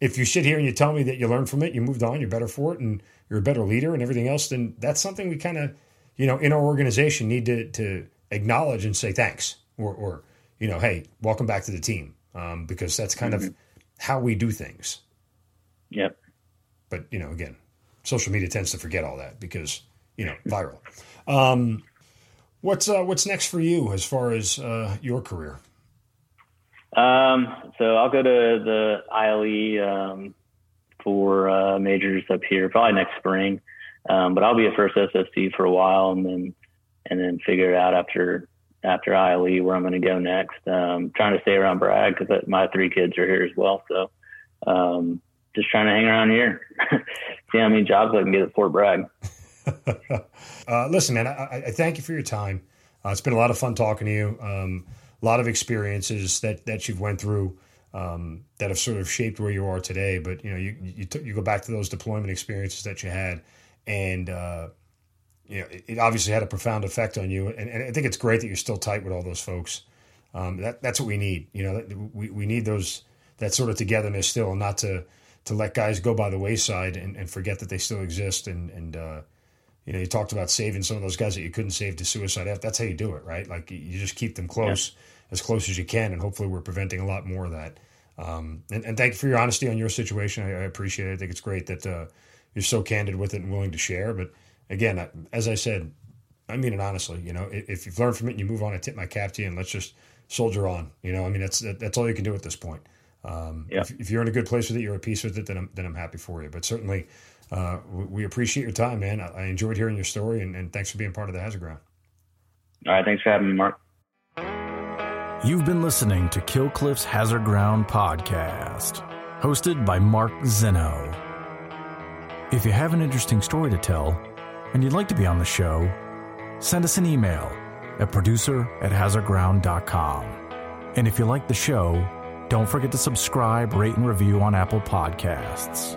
if you sit here and you tell me that you learned from it, you moved on, you're better for it, and you're a better leader and everything else, then that's something we kind of, in our organization need to acknowledge and say thanks, or hey, welcome back to the team, because that's kind mm-hmm. of how we do things. Yep. But, again, social media tends to forget all that because, viral. What's next for you as far as your career? So I'll go to the ILE for majors up here probably next spring, but I'll be at First SFC for a while and then figure it out after ILE where I'm going to go next. Trying to stay around Bragg because my 3 kids are here as well, so just trying to hang around here, see how many jobs I can get at Fort Bragg. Listen, man, I thank you for your time. It's been a lot of fun talking to you. A lot of experiences that you've went through that have sort of shaped where you are today. But, you go back to those deployment experiences that you had, and, it obviously had a profound effect on you. And I think it's great that you're still tight with all those folks. That's what we need. We need that sort of togetherness still, and not to let guys go by the wayside and forget that they still exist. You talked about saving some of those guys that you couldn't save to suicide. That's how you do it, right? Like you just keep them close, as close as you can, and hopefully we're preventing a lot more of that. And thank you for your honesty on your situation. I appreciate it. I think it's great that you're so candid with it and willing to share. But again, as I said, I mean it honestly. If you've learned from it and you move on, I tip my cap to you, and let's just soldier on. I mean that's all you can do at this point. If you're in a good place with it, you're at peace with it, then I'm happy for you. But certainly. We appreciate your time, man. I enjoyed hearing your story, and thanks for being part of the Hazard Ground. All right. Thanks for having me, Mark. You've been listening to Kill Cliff's Hazard Ground podcast, hosted by Mark Zinno. If you have an interesting story to tell and you'd like to be on the show, send us an email at producer@hazardground.com. And if you like the show, don't forget to subscribe, rate, and review on Apple Podcasts.